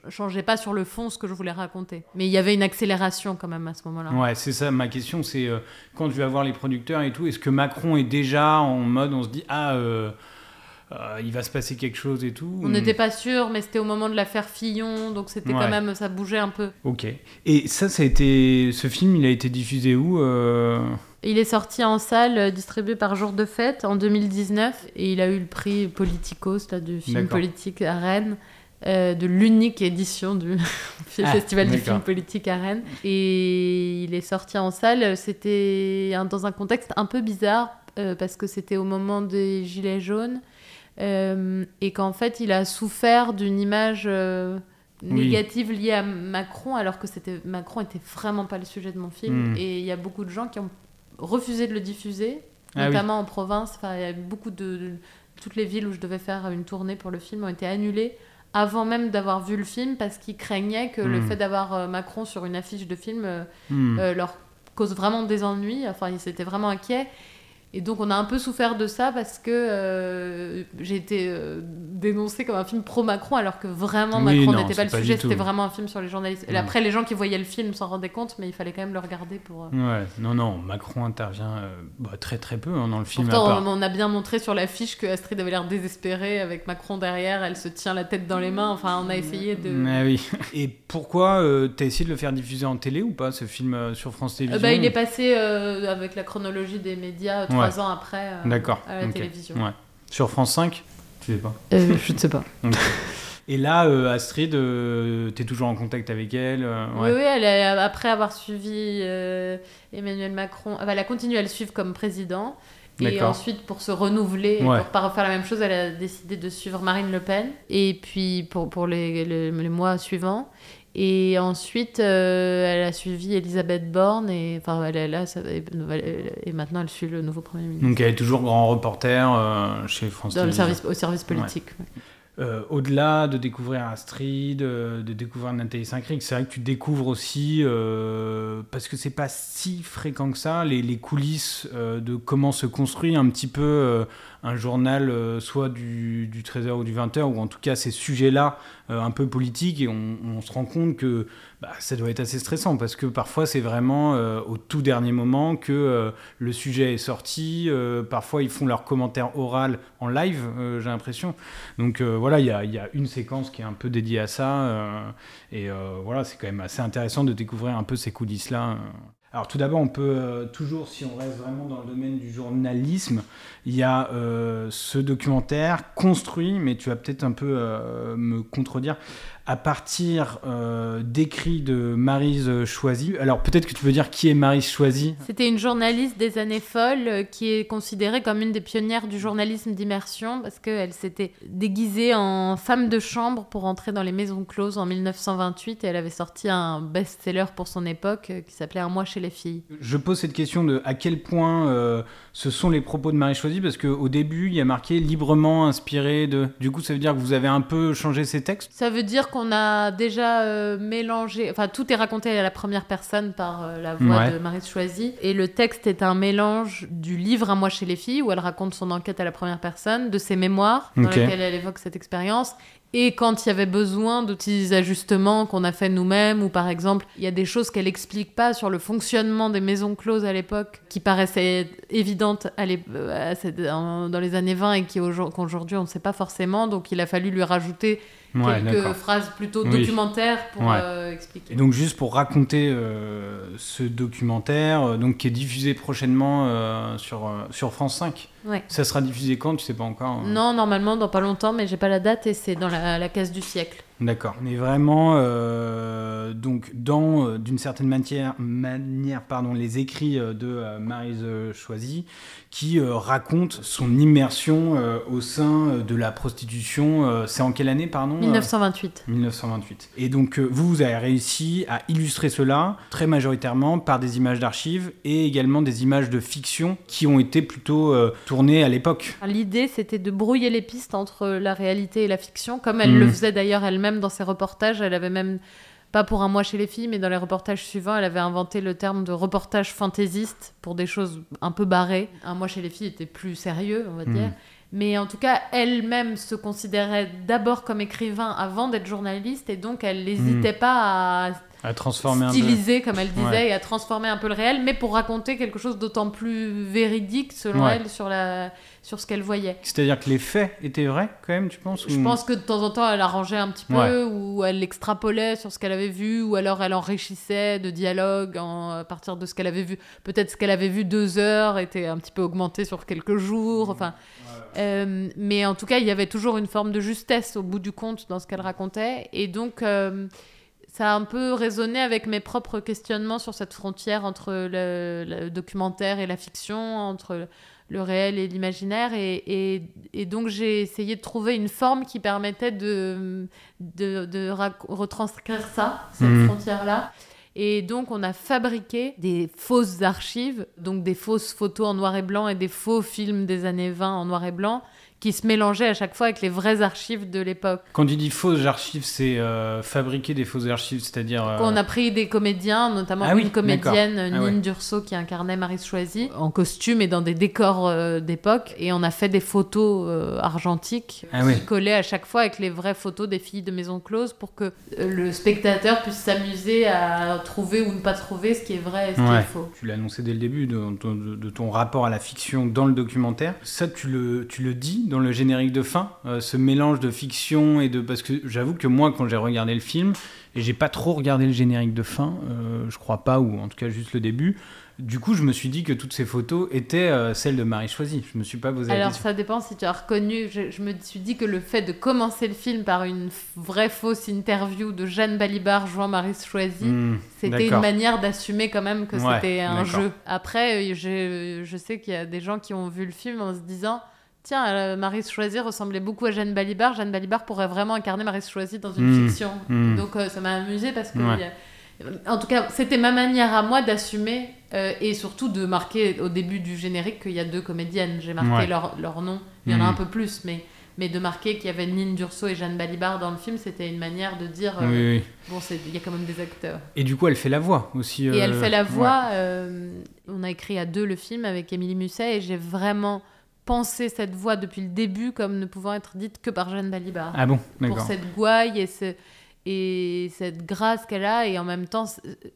ne changeait pas sur le fond ce que je voulais raconter. Mais il y avait une accélération quand même à ce moment-là. Ouais, c'est ça, ma question, c'est euh, quand tu vas voir les producteurs et tout, est-ce que Macron est déjà en mode, on se dit « Ah... Euh... » Euh, il va se passer quelque chose et tout. On n'était pas sûr, mais c'était au moment de l'affaire Fillon, donc c'était ouais. quand même, ça bougeait un peu. Ok. Et ça, ça a été, ce film, il a été diffusé où euh... Il est sorti en salle, distribué par Jour de Fête en deux mille dix-neuf, et il a eu le prix Politicos là, du film d'accord. politique à Rennes. Euh, de l'unique édition du Festival ah, du film politique à Rennes. Et il est sorti en salle, c'était dans un contexte un peu bizarre, euh, parce que c'était au moment des Gilets jaunes, euh, et qu'en fait, il a souffert d'une image euh, négative oui. liée à Macron, alors que c'était, Macron était vraiment pas le sujet de mon film. Mmh. Et il y a beaucoup de gens qui ont refusé de le diffuser, ah, notamment oui. en province. Enfin, il y a beaucoup de, de... Toutes les villes où je devais faire une tournée pour le film ont été annulées, avant même d'avoir vu le film, parce qu'ils craignaient que mmh. le fait d'avoir euh, Macron sur une affiche de film euh, mmh. euh, leur cause vraiment des ennuis. Enfin, ils étaient vraiment inquiets. Et donc, on a un peu souffert de ça, parce que euh, j'ai été euh, dénoncée comme un film pro-Macron, alors que vraiment, Macron oui, non, n'était pas le pas sujet. C'était vraiment un film sur les journalistes. Mmh. Et après, les gens qui voyaient le film s'en rendaient compte, mais il fallait quand même le regarder pour... Euh... Ouais. Non, non, Macron intervient euh, bah, très, très peu hein, dans le film. Pourtant, à part... on a bien montré sur l'affiche que Astrid avait l'air désespérée, avec Macron derrière, elle se tient la tête dans les mains. Enfin, on a essayé de... Mais oui. Et pourquoi euh, t'as essayé de le faire diffuser en télé ou pas, ce film euh, sur France Télévisions euh, bah, Il est passé euh, avec la chronologie des médias... Euh, Trois ouais. ans après euh, D'accord. à la okay. télévision. Ouais. Sur France cinq, tu sais pas euh, Je ne sais pas. Okay. Et là, euh, Astrid, euh, t'es toujours en contact avec elle euh, ouais. Oui, oui elle est, après avoir suivi euh, Emmanuel Macron, elle a continué à le suivre comme président. Et D'accord. ensuite, pour se renouveler, ouais. pour ne pas refaire la même chose, elle a décidé de suivre Marine Le Pen. Et puis, pour, pour les, les, les mois suivants... Et ensuite, euh, elle a suivi Elisabeth Borne, et enfin, elle est là, ça, et, et maintenant elle suit le nouveau Premier ministre. Donc elle est toujours grand reporter euh, chez France Dans Télévisions. Le service, au service politique. Ouais. Ouais. Euh, au-delà de découvrir Astrid, euh, de découvrir Nathalie Saint-Cricq, c'est vrai que tu découvres aussi, euh, parce que c'est pas si fréquent que ça, les, les coulisses euh, de comment se construit un petit peu euh, un journal, euh, soit du, du treize heures ou du vingt heures, ou en tout cas ces sujets-là euh, un peu politiques, et on, on se rend compte que bah, ça doit être assez stressant, parce que parfois c'est vraiment euh, au tout dernier moment que euh, le sujet est sorti, euh, parfois ils font leurs commentaires oraux en live, euh, j'ai l'impression. Donc euh, Voilà, il y a, y a une séquence qui est un peu dédiée à ça. Euh, et euh, voilà, c'est quand même assez intéressant de découvrir un peu ces coulisses-là. Alors tout d'abord, on peut euh, toujours, si on reste vraiment dans le domaine du journalisme, il y a euh, ce documentaire construit, mais tu vas peut-être un peu euh, me contredire, à partir euh, d'écrits de Maryse Choisy. Alors peut-être que tu veux dire qui est Maryse Choisy ? C'était une journaliste des années folles euh, qui est considérée comme une des pionnières du journalisme d'immersion, parce qu'elle s'était déguisée en femme de chambre pour entrer dans les maisons closes en dix-neuf cent vingt-huit, et elle avait sorti un best-seller pour son époque euh, qui s'appelait Un mois chez les filles. Je pose cette question de à quel point euh, ce sont les propos de Maryse Choisy, parce qu'au début il y a marqué librement inspiré de... Du coup ça veut dire que vous avez un peu changé ces textes ? Ça veut dire qu'on qu'on a déjà euh, mélangé, enfin tout est raconté à la première personne par euh, la voix ouais. de Maryse Choisy, et le texte est un mélange du livre Un mois chez les filles, où elle raconte son enquête à la première personne, de ses mémoires dans okay. lesquelles elle évoque cette expérience. Et quand il y avait besoin de petits ajustements qu'on a fait nous-mêmes, ou par exemple, il y a des choses qu'elle explique pas sur le fonctionnement des maisons closes à l'époque, qui paraissaient évidentes à dans les années vingt et qui aujourd'hui, qu'aujourd'hui on ne sait pas forcément. Donc il a fallu lui rajouter ouais, quelques d'accord. phrases plutôt documentaires oui. pour ouais. euh, expliquer. Et donc juste pour raconter euh, ce documentaire, euh, donc qui est diffusé prochainement euh, sur euh, sur France cinq. Ouais. Ça sera diffusé quand ? Tu sais pas encore ? euh... Non, normalement dans pas longtemps, mais j'ai pas la date et c'est dans la, la case du siècle. D'accord. On est vraiment euh, donc dans euh, d'une certaine matière, manière pardon, les écrits euh, de euh, Maryse Choisy qui euh, raconte son immersion euh, au sein euh, de la prostitution. Euh, c'est en quelle année pardon ? mille neuf cent vingt-huit. Euh, mille neuf cent vingt-huit. Et donc euh, vous, vous avez réussi à illustrer cela très majoritairement par des images d'archives et également des images de fiction qui ont été plutôt euh, tournées à l'époque. L'idée c'était de brouiller les pistes entre la réalité et la fiction, comme elle mmh. le faisait d'ailleurs elle-même. Dans ses reportages, elle avait même, pas pour Un mois chez les filles, mais dans les reportages suivants, elle avait inventé le terme de reportage fantaisiste pour des choses un peu barrées. Un mois chez les filles était plus sérieux, on va mmh. dire. Mais en tout cas, elle-même se considérait d'abord comme écrivain avant d'être journaliste, et donc elle n'hésitait mmh. pas à... à transformer stylisé, un peu. Comme elle disait, ouais. et à transformer un peu le réel, mais pour raconter quelque chose d'autant plus véridique, selon ouais. elle, sur, la... sur ce qu'elle voyait. C'est-à-dire que les faits étaient vrais, quand même, tu penses ? Je ou... pense que de temps en temps, elle arrangeait un petit ouais. peu, ou elle extrapolait sur ce qu'elle avait vu, ou alors elle enrichissait de dialogues en... à partir de ce qu'elle avait vu. Peut-être ce qu'elle avait vu deux heures était un petit peu augmenté sur quelques jours, enfin... Ouais. Euh, mais en tout cas, il y avait toujours une forme de justesse, au bout du compte, dans ce qu'elle racontait, et donc... Euh... ça a un peu résonné avec mes propres questionnements sur cette frontière entre le, le documentaire et la fiction, entre le réel et l'imaginaire. Et, et, et donc, j'ai essayé de trouver une forme qui permettait de, de, de rac- retranscrire ça, cette mmh. frontière-là. Et donc, on a fabriqué des fausses archives, donc des fausses photos en noir et blanc et des faux films des années vingt en noir et blanc, qui se mélangeaient à chaque fois avec les vraies archives de l'époque. Quand tu dis fausses archives, c'est euh, fabriquer des fausses archives, c'est-à-dire... Euh... On a pris des comédiens, notamment ah une oui, comédienne, ah Nine ouais. Durso, qui incarnait Maryse Choisy, en costume et dans des décors euh, d'époque. Et on a fait des photos euh, argentiques ah qui oui. collaient à chaque fois avec les vraies photos des filles de Maison Close pour que euh, le spectateur puisse s'amuser à trouver ou ne pas trouver ce qui est vrai et ce ouais. qui est faux. Tu l'as annoncé dès le début de, de, de ton rapport à la fiction dans le documentaire. Ça, tu le, tu le dis dans le générique de fin, euh, ce mélange de fiction et de... Parce que j'avoue que moi, quand j'ai regardé le film, et j'ai pas trop regardé le générique de fin, euh, je crois pas, ou en tout cas juste le début, du coup, je me suis dit que toutes ces photos étaient euh, celles de Maryse Choisy. Je me suis pas posé la question. Alors, ça dépend si tu as reconnu. Je, je me suis dit que le fait de commencer le film par une vraie fausse interview de Jeanne Balibar jouant Maryse Choisy, mmh, c'était d'accord. une manière d'assumer quand même que ouais, c'était un d'accord. jeu. Après, je, je sais qu'il y a des gens qui ont vu le film en se disant... Tiens, Maryse Choisy ressemblait beaucoup à Jeanne Balibar. Jeanne Balibar pourrait vraiment incarner Maryse Choisy dans une mmh, fiction. Mmh. Donc euh, ça m'a amusée parce que... Ouais. A... En tout cas, c'était ma manière à moi d'assumer euh, et surtout de marquer au début du générique qu'il y a deux comédiennes. J'ai marqué ouais. leur, leur nom. Il y en mmh. a un peu plus, mais... mais de marquer qu'il y avait Nine Durso et Jeanne Balibar dans le film, c'était une manière de dire euh, oui, oui. bon, c'est, il y a quand même des acteurs. Et du coup, elle fait la voix aussi. Euh... Et elle fait la voix. Ouais. Euh, on a écrit à deux le film avec Émilie Musset et j'ai vraiment... penser cette voix depuis le début comme ne pouvant être dite que par Jeanne Balibar. Ah bon, d'accord. Pour cette gouaille et, ce, et cette grâce qu'elle a, et en même temps,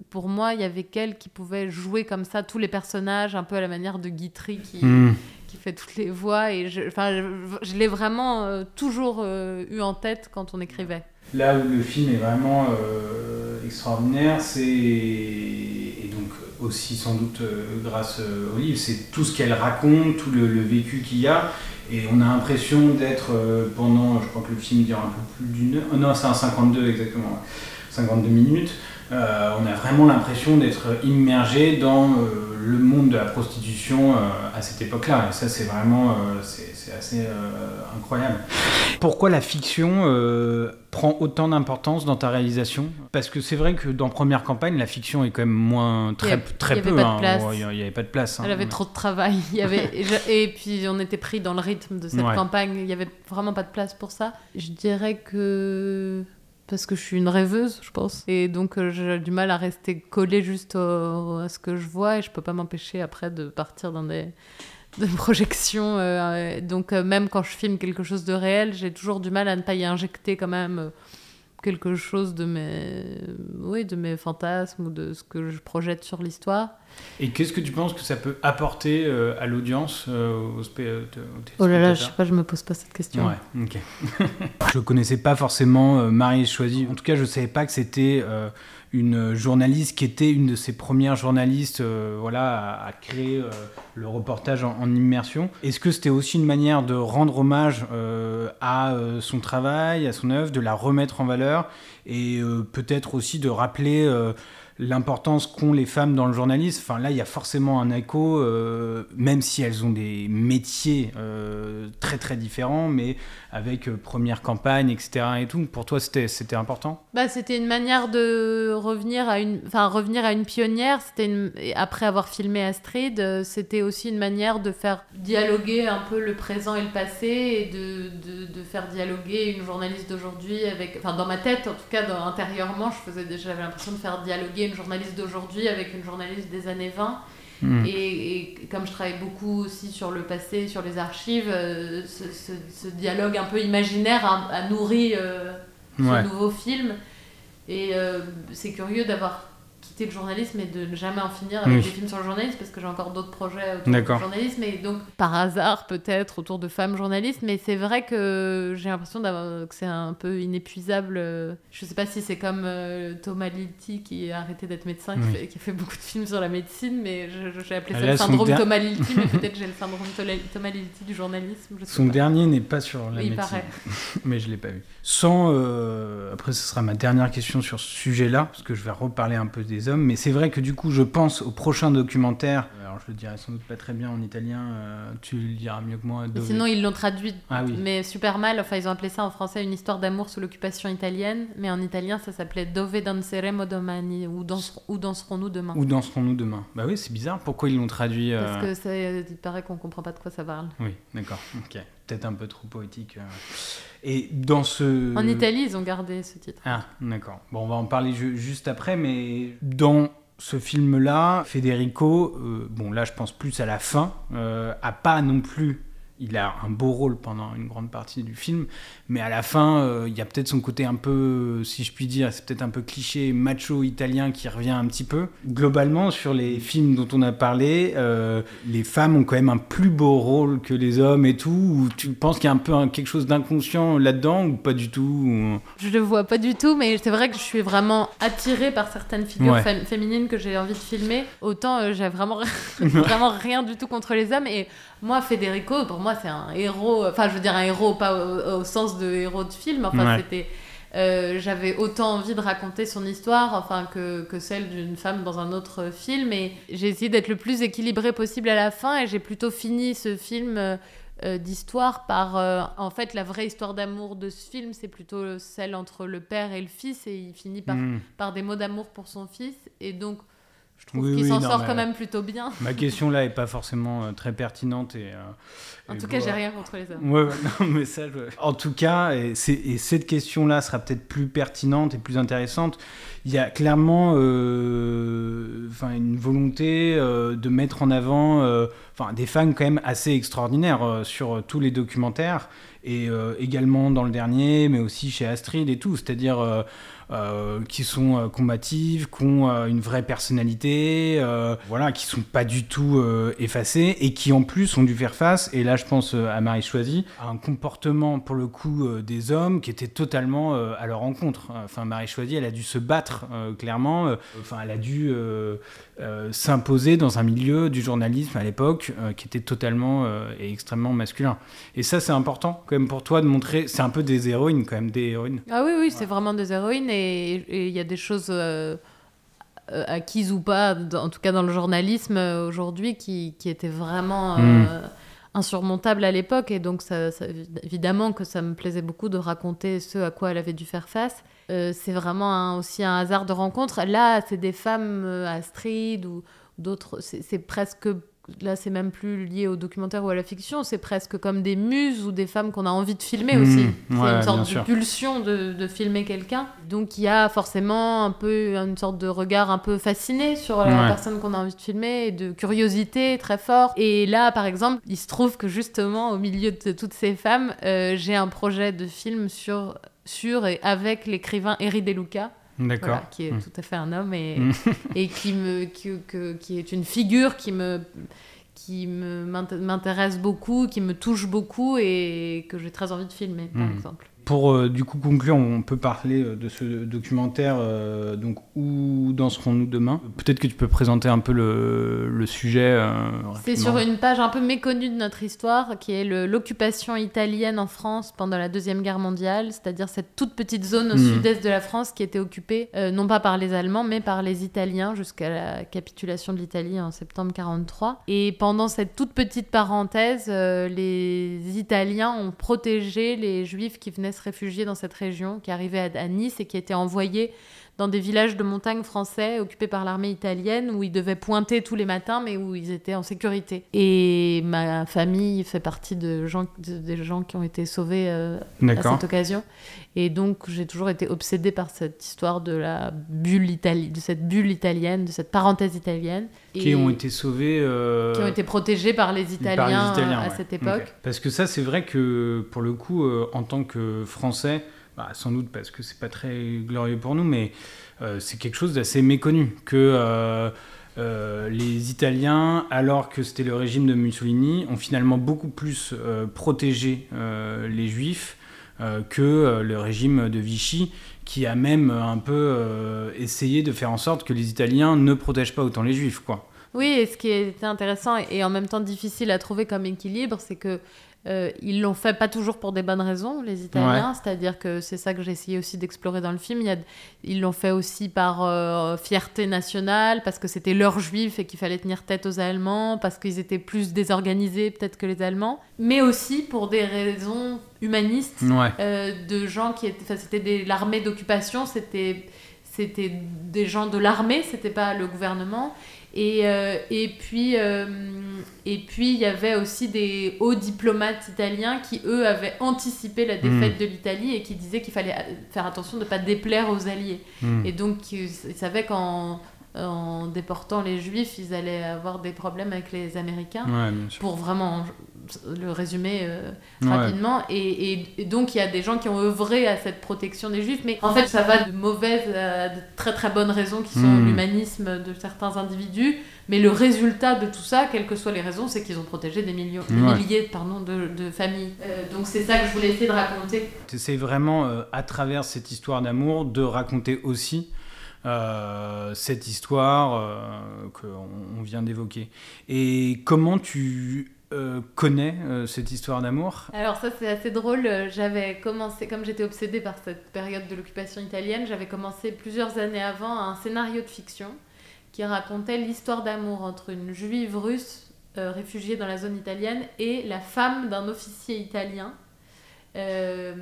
pour moi, il y avait qu'elle qui pouvait jouer comme ça tous les personnages, un peu à la manière de Guitry qui, mmh. qui fait toutes les voix. Et je, enfin, je, je l'ai vraiment euh, toujours euh, eu en tête quand on écrivait. Là où le film est vraiment euh, extraordinaire, c'est... Et donc, aussi sans doute euh, grâce euh, au livre, c'est tout ce qu'elle raconte, tout le, le vécu qu'il y a, et on a l'impression d'être euh, pendant, je crois que le film dure un peu plus d'une heure, oh, non c'est un cinquante-deux exactement, cinquante-deux minutes, euh, on a vraiment l'impression d'être immergé dans euh, le monde de la prostitution euh, à cette époque-là, et ça c'est vraiment, euh, c'est, c'est assez euh, incroyable. Pourquoi la fiction euh, prend autant d'importance dans ta réalisation ? Parce que c'est vrai que dans Première campagne, la fiction est quand même moins très, très peu. Il n'y avait, hein. oh, avait pas de place. Hein. Elle avait trop de travail. Il y avait... et puis on était pris dans le rythme de cette ouais. campagne. Il n'y avait vraiment pas de place pour ça. Je dirais que parce que je suis une rêveuse, je pense. Et donc, euh, j'ai du mal à rester collée juste au, à ce que je vois, et je peux pas m'empêcher après de partir dans des, des projections. Euh, donc, euh, même quand je filme quelque chose de réel, j'ai toujours du mal à ne pas y injecter quand même euh, quelque chose de mes, oui, de mes fantasmes ou de ce que je projette sur l'histoire. Et qu'est-ce que tu penses que ça peut apporter euh, à l'audience, euh, aux spectateurs? Oh là là, je sais pas, je me pose pas cette question. Ouais, ok. Je connaissais pas forcément euh, Maryse Choisy. En tout cas, je savais pas que c'était euh, une journaliste qui était une de ses premières journalistes, euh, voilà, à, à créer euh, le reportage en, en immersion. Est-ce que c'était aussi une manière de rendre hommage euh, à euh, son travail, à son œuvre, de la remettre en valeur et euh, peut-être aussi de rappeler euh, l'importance qu'ont les femmes dans le journalisme? Enfin, là, il y a forcément un écho, euh, même si elles ont des métiers euh, très, très différents, mais avec euh, première campagne, et cetera. Et tout. Pour toi, c'était, c'était important? Bah, c'était une manière de revenir à une, enfin, revenir à une pionnière. C'était une... Après avoir filmé Astrid, euh, c'était aussi une manière de faire dialoguer un peu le présent et le passé, et de, de, de faire dialoguer une journaliste d'aujourd'hui avec... Enfin, dans ma tête, en tout cas, dans... intérieurement, je faisais déjà... j'avais l'impression de faire dialoguer une journaliste d'aujourd'hui avec une journaliste des années vingt. Mmh. Et, et comme je travaille beaucoup aussi sur le passé, sur les archives, euh, ce, ce, ce dialogue un peu imaginaire a, a nourri euh, ouais. ce nouveau film. Et euh, c'est curieux d'avoir quitté le journalisme et de ne jamais en finir avec oui. des films sur le journalisme, parce que j'ai encore d'autres projets autour D'accord. du journalisme, et donc par hasard peut-être autour de femmes journalistes. Mais c'est vrai que j'ai l'impression d'avoir, que c'est un peu inépuisable. Je sais pas si c'est comme euh, Thomas Lilti qui a arrêté d'être médecin, oui. qui, fait, qui a fait beaucoup de films sur la médecine, mais je, je, j'ai appelé ça là, le syndrome der... Thomas Lilti, mais peut-être j'ai le syndrome Thomas Lilti du journalisme, je sais son pas. Dernier n'est pas sur la oui, médecine mais je l'ai pas vu. Sans euh... après ce sera ma dernière question sur ce sujet là parce que je vais reparler un peu des hommes, mais c'est vrai que du coup je pense au prochain documentaire, alors je le dirais sans doute pas très bien en italien, euh, tu le diras mieux que moi, Dove... sinon ils l'ont traduit ah, oui. mais super mal, enfin ils ont appelé ça en français Une histoire d'amour sous l'occupation italienne, mais en italien ça s'appelait Dove danseremo domani, ou danser... où danserons-nous demain. Où danserons-nous demain. Bah oui, c'est bizarre, pourquoi ils l'ont traduit euh... parce que ça, il paraît qu'on comprend pas de quoi ça parle. Oui, d'accord, ok, peut-être un peu trop poétique. Et dans ce... En Italie, ils ont gardé ce titre. Ah, d'accord. Bon, on va en parler ju- juste après, mais dans ce film-là, Federico, euh, bon là, je pense plus à la fin, euh, a pas non plus... Il a un beau rôle pendant une grande partie du film, mais à la fin, euh, il y a peut-être son côté un peu, si je puis dire, c'est peut-être un peu cliché, macho italien qui revient un petit peu. Globalement, sur les films dont on a parlé, euh, les femmes ont quand même un plus beau rôle que les hommes et tout. Ou tu penses qu'il y a un peu un, quelque chose d'inconscient là-dedans, ou pas du tout ou... Je le vois pas du tout, mais c'est vrai que je suis vraiment attirée par certaines figures ouais. fam- féminines que j'ai envie de filmer. Autant euh, j'ai vraiment, vraiment rien du tout contre les hommes. Et moi, Federico, pour moi, moi c'est un héros, enfin je veux dire un héros pas au, au sens de héros de film, enfin ouais. c'était euh, j'avais autant envie de raconter son histoire enfin que, que celle d'une femme dans un autre film, et j'ai essayé d'être le plus équilibrée possible à la fin, et j'ai plutôt fini ce film euh, d'histoire par euh, en fait la vraie histoire d'amour de ce film c'est plutôt celle entre le père et le fils, et il finit par, mmh. par des mots d'amour pour son fils, et donc je trouve oui, qu'il oui, s'en non, sort quand même plutôt bien. Ma question là est pas forcément euh, très pertinente et. Euh, en et tout cas, j'ai rien contre les hommes. Ouais, ouais, non, mais ça. Je... En tout cas, et, c'est, et cette question là sera peut-être plus pertinente et plus intéressante. Il y a clairement, enfin, euh, une volonté euh, de mettre en avant, enfin, euh, des femmes quand même assez extraordinaires euh, sur euh, tous les documentaires, et euh, également dans le dernier, mais aussi chez Astrid et tout, c'est-à-dire. Euh, Euh, qui sont euh, combatives, qui ont euh, une vraie personnalité, euh, voilà, qui sont pas du tout euh, effacées, et qui en plus ont dû faire face, et là je pense euh, à Maryse Choisy, à un comportement pour le coup euh, des hommes qui était totalement euh, à leur encontre. Enfin Maryse Choisy, elle a dû se battre euh, clairement, euh, enfin elle a dû euh, euh, s'imposer dans un milieu du journalisme à l'époque euh, qui était totalement euh, et extrêmement masculin. Et ça c'est important quand même pour toi de montrer, c'est un peu des héroïnes quand même, des héroïnes. Ah oui oui, voilà. C'est vraiment des héroïnes. Et... Et il y a des choses euh, acquises ou pas, en tout cas dans le journalisme aujourd'hui, qui, qui étaient vraiment euh, mmh. insurmontables à l'époque. Et donc, ça, ça, évidemment que ça me plaisait beaucoup de raconter ce à quoi elle avait dû faire face. Euh, c'est vraiment un, aussi un hasard de rencontre. Là, c'est des femmes, euh, Astrid ou d'autres, c'est, c'est presque là c'est même plus lié au documentaire ou à la fiction, c'est presque comme des muses ou des femmes qu'on a envie de filmer aussi. Mmh, ouais, c'est une sorte de pulsion de, de filmer quelqu'un. Donc il y a forcément un peu une sorte de regard un peu fasciné sur la ouais. personne qu'on a envie de filmer, et de curiosité très forte. Et là par exemple, il se trouve que justement au milieu de toutes ces femmes, euh, j'ai un projet de film sur, sur et avec l'écrivain Eri De Luca. D'accord. Voilà, qui est mmh. tout à fait un homme et, mmh. et qui, me, qui, que, qui est une figure qui, me, qui me, m'intéresse beaucoup, qui me touche beaucoup et que j'ai très envie de filmer, par mmh. exemple. Pour euh, du coup conclure, on peut parler de ce documentaire, euh, donc Où danserons-nous demain ? Peut-être que tu peux présenter un peu le, le sujet. Euh, C'est sur une page un peu méconnue de notre histoire, qui est le, l'occupation italienne en France pendant la Deuxième Guerre mondiale, c'est-à-dire cette toute petite zone au mmh. sud-est de la France qui était occupée, euh, non pas par les Allemands, mais par les Italiens, jusqu'à la capitulation de l'Italie en septembre quarante-trois. Et pendant cette toute petite parenthèse, euh, les Italiens ont protégé les Juifs qui venaient se réfugiés dans cette région, qui arrivaient à, à Nice et qui étaient envoyés dans des villages de montagne français occupés par l'armée italienne, où ils devaient pointer tous les matins, mais où ils étaient en sécurité. Et ma famille fait partie de gens, de, des gens qui ont été sauvés euh, à cette occasion. Et donc, j'ai toujours été obsédée par cette histoire de la bulle italienne, de cette bulle italienne, de cette parenthèse italienne. Qui et ont été sauvés... Euh... Qui ont été protégés par les Italiens, par les Italiens à ouais. cette époque. Okay. Parce que ça, c'est vrai que, pour le coup, euh, en tant que Français... Bah, sans doute parce que c'est pas très glorieux pour nous, mais euh, c'est quelque chose d'assez méconnu que euh, euh, les Italiens, alors que c'était le régime de Mussolini, ont finalement beaucoup plus euh, protégé euh, les Juifs euh, que euh, le régime de Vichy, qui a même un peu euh, essayé de faire en sorte que les Italiens ne protègent pas autant les Juifs, quoi. Oui, et ce qui était intéressant et en même temps difficile à trouver comme équilibre, c'est que Euh, ils l'ont fait pas toujours pour des bonnes raisons, les Italiens, ouais. c'est-à-dire que c'est ça que j'ai essayé aussi d'explorer dans le film. Il y a, ils l'ont fait aussi par euh, fierté nationale, parce que c'était leurs Juifs et qu'il fallait tenir tête aux Allemands, parce qu'ils étaient plus désorganisés peut-être que les Allemands, mais aussi pour des raisons humanistes, ouais. euh, de gens qui étaient, enfin, c'était des, l'armée d'occupation, c'était, c'était des gens de l'armée, c'était pas le gouvernement. Et, euh, et puis euh, et puis il y avait aussi des hauts diplomates italiens qui, eux, avaient anticipé la défaite mmh. de l'Italie et qui disaient qu'il fallait faire attention de ne pas déplaire aux alliés. Mmh. Et donc, ils savaient qu'en en déportant les Juifs, ils allaient avoir des problèmes avec les Américains, ouais, pour vraiment le résumer euh, rapidement. Ouais. Et, et, et donc, il y a des gens qui ont œuvré à cette protection des Juifs, mais en fait, ça va de mauvaises à de très très bonnes raisons qui sont mmh. l'humanisme de certains individus, mais le résultat de tout ça, quelles que soient les raisons, c'est qu'ils ont protégé des, millions, des ouais. milliers pardon, de, de familles. Euh, donc, c'est ça que je voulais essayer de raconter. C'est vraiment, euh, à travers cette histoire d'amour, de raconter aussi Euh, cette histoire euh, qu'on on vient d'évoquer. Et comment tu euh, connais euh, cette histoire d'amour ? Alors ça, c'est assez drôle. J'avais commencé, comme j'étais obsédée par cette période de l'occupation italienne, j'avais commencé plusieurs années avant un scénario de fiction qui racontait l'histoire d'amour entre une juive russe euh, réfugiée dans la zone italienne et la femme d'un officier italien. Euh,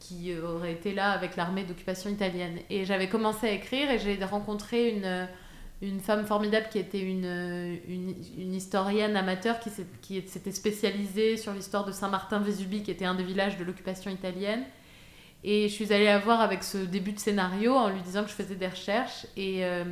qui aurait été là avec l'armée d'occupation italienne. Et j'avais commencé à écrire et j'ai rencontré une, une femme formidable qui était une, une, une historienne amateur qui, s'est, qui s'était spécialisée sur l'histoire de Saint-Martin-Vésubie, qui était un des villages de l'occupation italienne. Et je suis allée la voir avec ce début de scénario en lui disant que je faisais des recherches et, euh,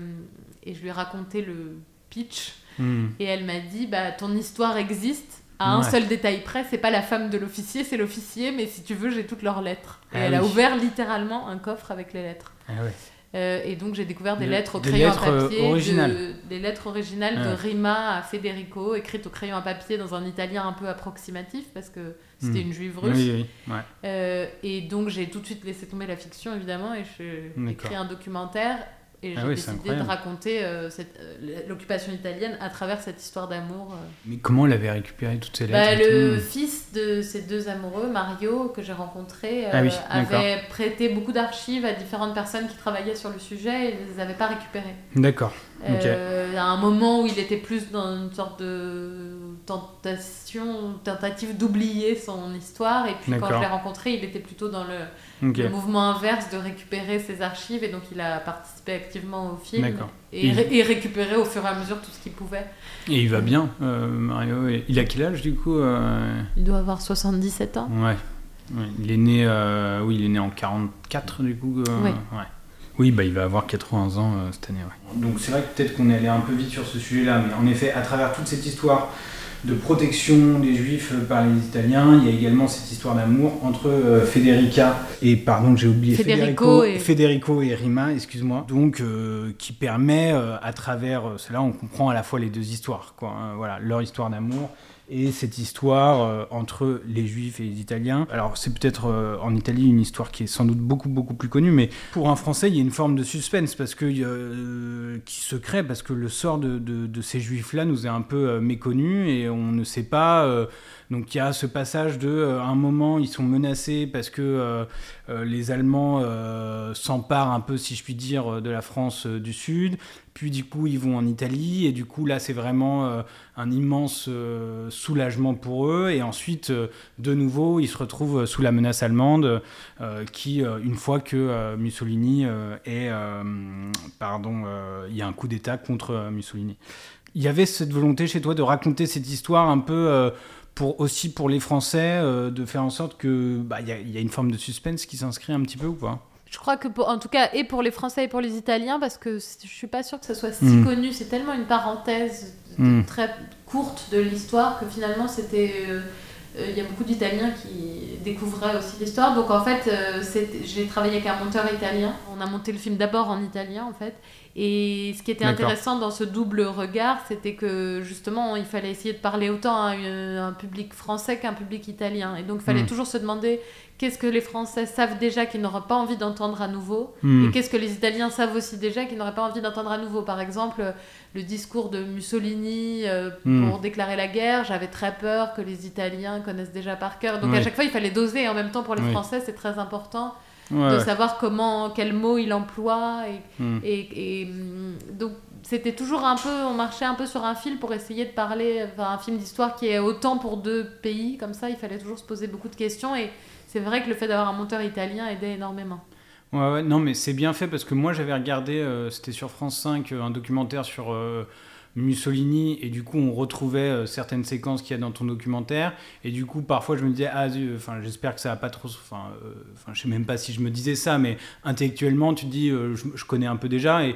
et je lui ai raconté le pitch. Mmh. Et elle m'a dit bah, « ton histoire existe ». À un ouais. seul détail près, c'est pas la femme de l'officier, c'est l'officier, mais si tu veux, j'ai toutes leurs lettres. Et ah elle oui. a ouvert littéralement un coffre avec les lettres. Ah oui. euh, et donc j'ai découvert des, des lettres au crayon lettres à papier, de, des lettres originales ah. de Rima à Federico, écrites au crayon à papier dans un italien un peu approximatif, parce que c'était mmh. une juive russe. Oui, oui. Ouais. Euh, et donc j'ai tout de suite laissé tomber la fiction, évidemment, et j'ai écrit un documentaire. Et j'ai ah oui, décidé de raconter euh, cette, euh, l'occupation italienne à travers cette histoire d'amour. Euh. Mais comment elle avait récupéré toutes ces lettres ? Bah, Le tout... fils de ces deux amoureux, Mario, que j'ai rencontré, euh, ah oui, avait prêté beaucoup d'archives à différentes personnes qui travaillaient sur le sujet et ne les avait pas récupérées. D'accord. Okay. Euh, à un moment où il était plus dans une sorte de tentation, tentative d'oublier son histoire, et puis D'accord. quand je l'ai rencontré, il était plutôt dans le, okay. le mouvement inverse de récupérer ses archives, et donc il a participé activement au film et, il... et récupéré au fur et à mesure tout ce qu'il pouvait. Et il va bien, euh, Mario. Il a quel âge du coup euh... Il doit avoir soixante-dix-sept ans. Ouais. Il est né, euh... oui, il est né en quarante-quatre du coup. Euh... Oui. Ouais. Oui, bah, il va avoir quatre-vingts ans euh, cette année. Ouais. Donc c'est vrai que peut-être qu'on est allé un peu vite sur ce sujet-là, mais en effet, à travers toute cette histoire de protection des Juifs par les Italiens, il y a également cette histoire d'amour entre euh, Federica et, pardon, j'ai oublié, Federico, Federico, et... Federico et Rima, excuse-moi, donc euh, qui permet, euh, à travers euh, cela, on comprend à la fois les deux histoires, quoi, hein, voilà, leur histoire d'amour... Et cette histoire euh, entre les Juifs et les Italiens. Alors, c'est peut-être euh, en Italie une histoire qui est sans doute beaucoup, beaucoup plus connue, mais pour un Français, il y a une forme de suspense parce que, euh, qui se crée, parce que le sort de, de, de ces Juifs-là nous est un peu euh, méconnu et on ne sait pas... Euh, donc, il y a ce passage de... Euh, à un moment, ils sont menacés parce que euh, euh, les Allemands euh, s'emparent un peu, si je puis dire, de la France euh, du Sud... Puis du coup, ils vont en Italie et du coup, là, c'est vraiment euh, un immense euh, soulagement pour eux. Et ensuite, euh, de nouveau, ils se retrouvent sous la menace allemande euh, qui, euh, une fois que euh, Mussolini euh, est... Euh, pardon, euh, il y a un coup d'État contre euh, Mussolini. Il y avait cette volonté chez toi de raconter cette histoire un peu... Euh, Pour aussi pour les Français, euh, de faire en sorte que bah, y a, y a une forme de suspense qui s'inscrit un petit peu ou pas ? Je crois que, pour, en tout cas, et pour les Français et pour les Italiens, parce que je ne suis pas sûre que ça soit si mmh. connu. C'est tellement une parenthèse de, mmh. très courte de l'histoire que finalement, c'était... Euh, il y a beaucoup d'Italiens qui découvraient aussi l'histoire. Donc, en fait, euh, j'ai travaillé avec un monteur italien. On a monté le film d'abord en italien, en fait. Et ce qui était D'accord. intéressant dans ce double regard, c'était que, justement, il fallait essayer de parler autant à un public français qu'à un public italien. Et donc, il fallait mmh. toujours se demander qu'est-ce que les Français savent déjà qu'ils n'auraient pas envie d'entendre à nouveau mmh. et qu'est-ce que les Italiens savent aussi déjà qu'ils n'auraient pas envie d'entendre à nouveau. Par exemple, le discours de Mussolini euh, mmh. pour déclarer la guerre, j'avais très peur que les Italiens connaissent déjà par cœur. Donc, oui. à chaque fois, il fallait doser. Et en même temps, pour les oui. Français, c'est très important... Ouais. De savoir comment, quels mots il emploie et, mm. et, et donc c'était toujours un peu, on marchait un peu sur un fil pour essayer de parler, enfin un film d'histoire qui est autant pour deux pays comme ça, il fallait toujours se poser beaucoup de questions et c'est vrai que le fait d'avoir un monteur italien aidait énormément. Ouais, ouais, non mais c'est bien fait parce que moi j'avais regardé, euh, c'était sur France cinq, un documentaire sur... Euh... Mussolini, et du coup on retrouvait euh, certaines séquences qu'il y a dans ton documentaire, et du coup parfois je me disais ah enfin euh, j'espère que ça va pas trop, enfin euh, je sais même pas si je me disais ça, mais intellectuellement tu te dis euh, je, je connais un peu déjà, et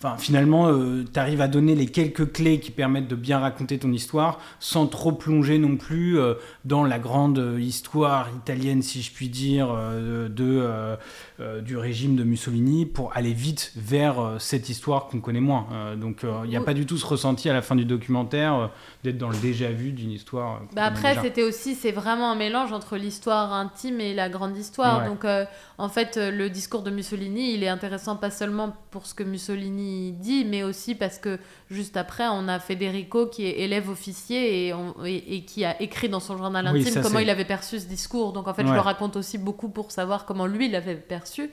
enfin finalement euh, t'arrives à donner les quelques clés qui permettent de bien raconter ton histoire sans trop plonger non plus euh, dans la grande histoire italienne, si je puis dire, euh, de euh, euh, du régime de Mussolini, pour aller vite vers euh, cette histoire qu'on connaît moins, euh, donc il euh, n'y a pas du tout ce ressenti à la fin du documentaire euh, d'être dans le déjà vu d'une histoire euh, bah après déjà. C'était aussi, c'est vraiment un mélange entre l'histoire intime et la grande histoire, ouais. donc euh, en fait le discours de Mussolini il est intéressant pas seulement pour ce que Mussolini dit, mais aussi parce que juste après on a Federico qui est élève officier et, on, et, et qui a écrit dans son journal intime oui, ça, comment c'est... il avait perçu ce discours, donc en fait ouais. je le raconte aussi beaucoup pour savoir comment lui il l'avait perçu,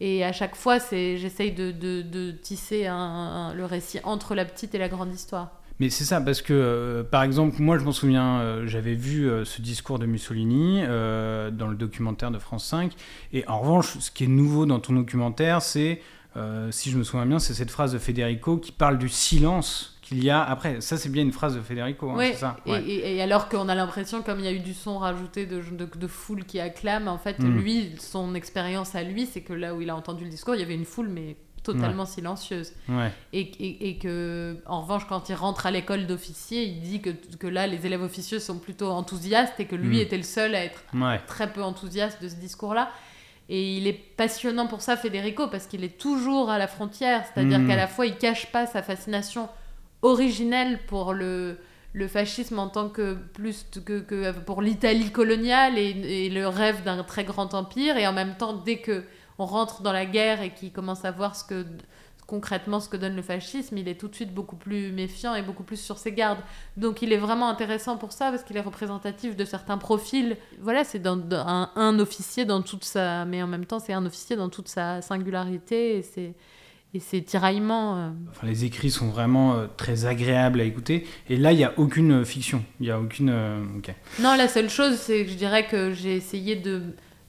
et à chaque fois c'est, j'essaye de, de, de tisser un, un, le récit entre la petite et la grande histoire. Mais c'est ça, parce que, euh, par exemple, moi, je m'en souviens, euh, j'avais vu euh, ce discours de Mussolini euh, dans le documentaire de France cinq, et en revanche, ce qui est nouveau dans ton documentaire, c'est, euh, si je me souviens bien, c'est cette phrase de Federico qui parle du silence qu'il y a après. Ça, c'est bien une phrase de Federico, hein, oui, c'est ça ouais. et, et alors qu'on a l'impression, comme il y a eu du son rajouté de, de, de foule qui acclame, en fait, mmh. lui, son expérience à lui, c'est que là où il a entendu le discours, il y avait une foule, mais... totalement ouais. silencieuse ouais. Et, et, et que en revanche quand il rentre à l'école d'officier il dit que, que là les élèves officieux sont plutôt enthousiastes et que lui mmh. était le seul à être ouais. très peu enthousiaste de ce discours-là, et il est passionnant pour ça Federico, parce qu'il est toujours à la frontière, c'est-à-dire mmh. qu'à la fois il cache pas sa fascination originelle pour le, le fascisme en tant que plus que, que pour l'Italie coloniale et, et le rêve d'un très grand empire, et en même temps dès que on rentre dans la guerre et qui commence à voir ce que, concrètement ce que donne le fascisme, il est tout de suite beaucoup plus méfiant et beaucoup plus sur ses gardes. Donc il est vraiment intéressant pour ça, parce qu'il est représentatif de certains profils. Voilà, c'est dans, dans un, un officier dans toute sa... Mais en même temps, c'est un officier dans toute sa singularité. Et, c'est, et ces tiraillements. Euh... Enfin, les écrits sont vraiment euh, très agréables à écouter. Et là, il n'y a aucune euh, fiction. Il n'y a aucune... Euh... Okay. Non, la seule chose, c'est que je dirais que j'ai essayé de...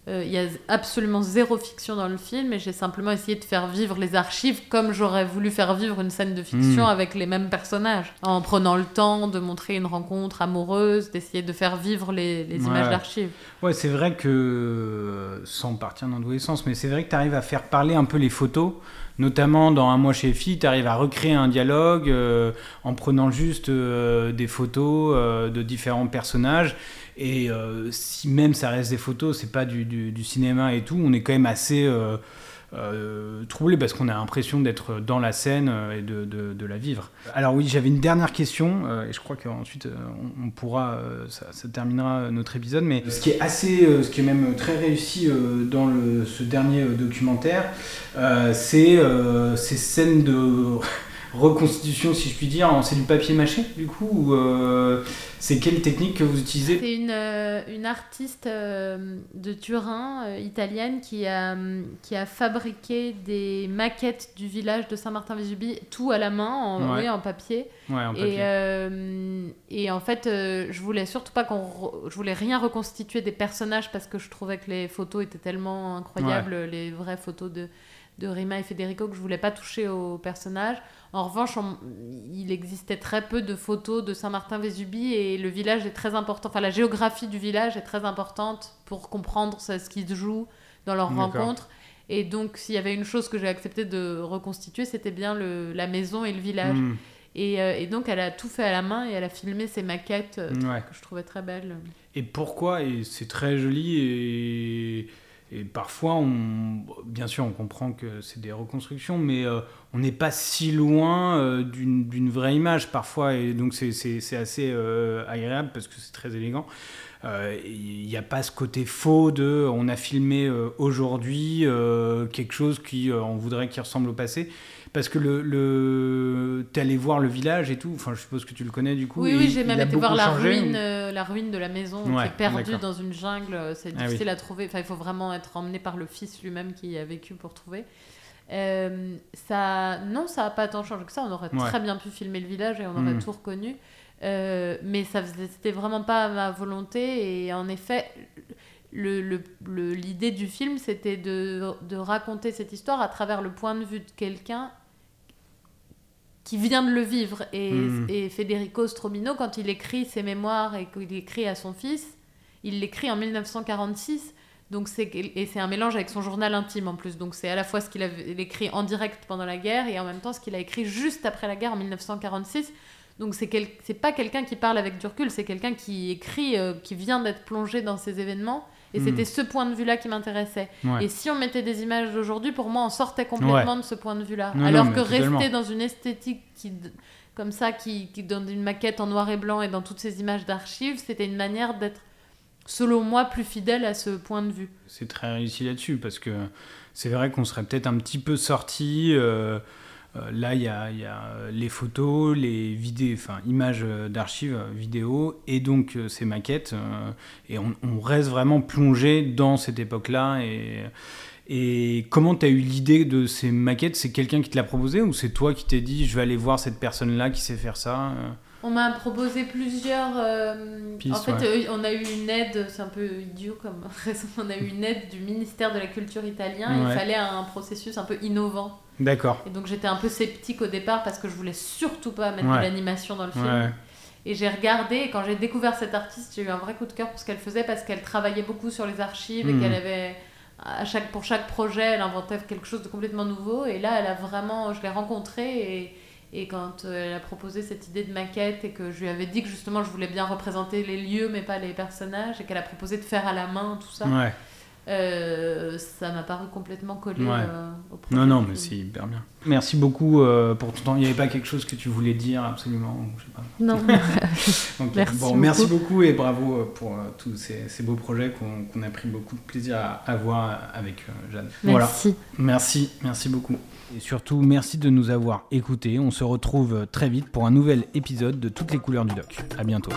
Il euh, y a absolument zéro fiction dans le film, et j'ai simplement essayé de faire vivre les archives comme j'aurais voulu faire vivre une scène de fiction mmh. avec les mêmes personnages, en prenant le temps de montrer une rencontre amoureuse, d'essayer de faire vivre les, les ouais. images d'archives. Ouais, c'est vrai que, sans partir dans tous les sens, mais c'est vrai que tu arrives à faire parler un peu les photos, notamment dans Un mois chez les filles, tu arrives à recréer un dialogue euh, en prenant juste euh, des photos euh, de différents personnages. Et euh, si même ça reste des photos, c'est pas du, du, du cinéma et tout, on est quand même assez euh, euh, troublé parce qu'on a l'impression d'être dans la scène et de, de, de la vivre. Alors oui, j'avais une dernière question, euh, et je crois qu'ensuite on, on pourra, euh, ça, ça terminera notre épisode, mais ce qui est assez, euh, ce qui est même très réussi euh, dans le, ce dernier documentaire, euh, c'est euh, ces scènes de... reconstitution, si je puis dire, c'est du papier mâché du coup ou euh, c'est quelle technique que vous utilisez? C'est une, euh, une artiste euh, de Turin, euh, italienne, qui a, qui a fabriqué des maquettes du village de Saint-Martin-Vésubie, tout à la main, en, ouais. oui, en papier. Ouais, en papier. Et, euh, et en fait, euh, je voulais surtout pas qu'on... Re... Je voulais rien reconstituer des personnages parce que je trouvais que les photos étaient tellement incroyables, ouais. les vraies photos de... de Rima et Federico, que je voulais pas toucher au personnage. En revanche, on... il existait très peu de photos de Saint-Martin-Vésubie et le village est très important. Enfin, la géographie du village est très importante pour comprendre ce qui se joue dans leur D'accord. rencontre. Et donc, s'il y avait une chose que j'ai accepté de reconstituer, c'était bien le... la maison et le village. Mmh. Et, euh, et donc, elle a tout fait à la main et elle a filmé ses maquettes euh, ouais. que je trouvais très belles. Et pourquoi ? Et c'est très joli et... Et parfois, on... bien sûr, on comprend que c'est des reconstructions, mais euh, on n'est pas si loin euh, d'une, d'une vraie image parfois. Et donc, c'est, c'est, c'est assez euh, agréable parce que c'est très élégant. Il euh, n'y a pas ce côté faux de on a filmé euh, aujourd'hui euh, quelque chose qui euh, on voudrait qu'il ressemble au passé. Parce que le, le... t'es allé voir le village et tout, enfin je suppose que tu le connais du coup. Oui, oui, j'ai même été voir la ruine, ou... euh, la ruine de la maison ouais, qui est perdue d'accord. dans une jungle, c'est difficile ah, oui. à trouver, enfin il faut vraiment être emmené par le fils lui-même qui y a vécu pour trouver. Euh, ça... Non, ça n'a pas tant changé que ça, on aurait ouais. très bien pu filmer le village et on aurait mmh. tout reconnu, euh, mais ça faisait... c'était vraiment pas ma volonté et en effet... Le, le, le, l'idée du film, c'était de, de raconter cette histoire à travers le point de vue de quelqu'un qui vient de le vivre. Et, mmh. et Federico Strobino, quand il écrit ses mémoires et qu'il écrit à son fils, il l'écrit en dix-neuf cent quarante-six. Donc c'est, et c'est un mélange avec son journal intime en plus. Donc c'est à la fois ce qu'il a écrit en direct pendant la guerre et en même temps ce qu'il a écrit juste après la guerre en dix-neuf cent quarante-six. Donc c'est, quel, c'est pas quelqu'un qui parle avec du recul, c'est quelqu'un qui écrit, euh, qui vient d'être plongé dans ces événements. Et mmh. c'était ce point de vue-là qui m'intéressait. Ouais. Et si on mettait des images d'aujourd'hui, pour moi, on sortait complètement ouais. de ce point de vue-là. Non, Alors non, que totalement. Rester dans une esthétique qui, comme ça, qui, qui donne une maquette en noir et blanc et dans toutes ces images d'archives, c'était une manière d'être, selon moi, plus fidèle à ce point de vue. C'est très réussi là-dessus, parce que c'est vrai qu'on serait peut-être un petit peu sortis... Euh... Euh, là, il y, y a les photos, les vidéos, enfin images d'archives, vidéos, et donc euh, ces maquettes. Euh, et on, on reste vraiment plongé dans cette époque-là. Et, et comment tu as eu l'idée de ces maquettes ? C'est quelqu'un qui te l'a proposé ou c'est toi qui t'es dit « je vais aller voir cette personne-là qui sait faire ça » On m'a proposé plusieurs... Euh, Piste, en fait, ouais. euh, on a eu une aide, c'est un peu idiot comme raison, on a eu une aide du ministère de la Culture italien. Ouais. Il fallait un processus un peu innovant. D'accord. Et donc j'étais un peu sceptique au départ parce que je voulais surtout pas mettre ouais. de l'animation dans le film. Ouais. Et j'ai regardé et quand j'ai découvert cette artiste, j'ai eu un vrai coup de cœur pour ce qu'elle faisait parce qu'elle travaillait beaucoup sur les archives mmh. et qu'elle avait... À chaque, pour chaque projet, elle inventait quelque chose de complètement nouveau. Et là, elle a vraiment... Je l'ai rencontrée et... Et quand elle a proposé cette idée de maquette et que je lui avais dit que justement je voulais bien représenter les lieux mais pas les personnages et qu'elle a proposé de faire à la main tout ça, ouais. euh, ça m'a paru complètement collé ouais. euh, au projet. Non, non, mais c'est hyper bien. Merci beaucoup euh, pour ton temps. Il n'y avait pas quelque chose que tu voulais dire absolument je sais pas. Non. okay. merci, bon, beaucoup. merci beaucoup et bravo pour euh, tous ces, ces beaux projets qu'on, qu'on a pris beaucoup de plaisir à, à voir avec euh, Jeanne. Merci. Voilà. Merci, merci beaucoup. Et surtout, merci de nous avoir écoutés. On se retrouve très vite pour un nouvel épisode de Toutes les couleurs du doc. À bientôt.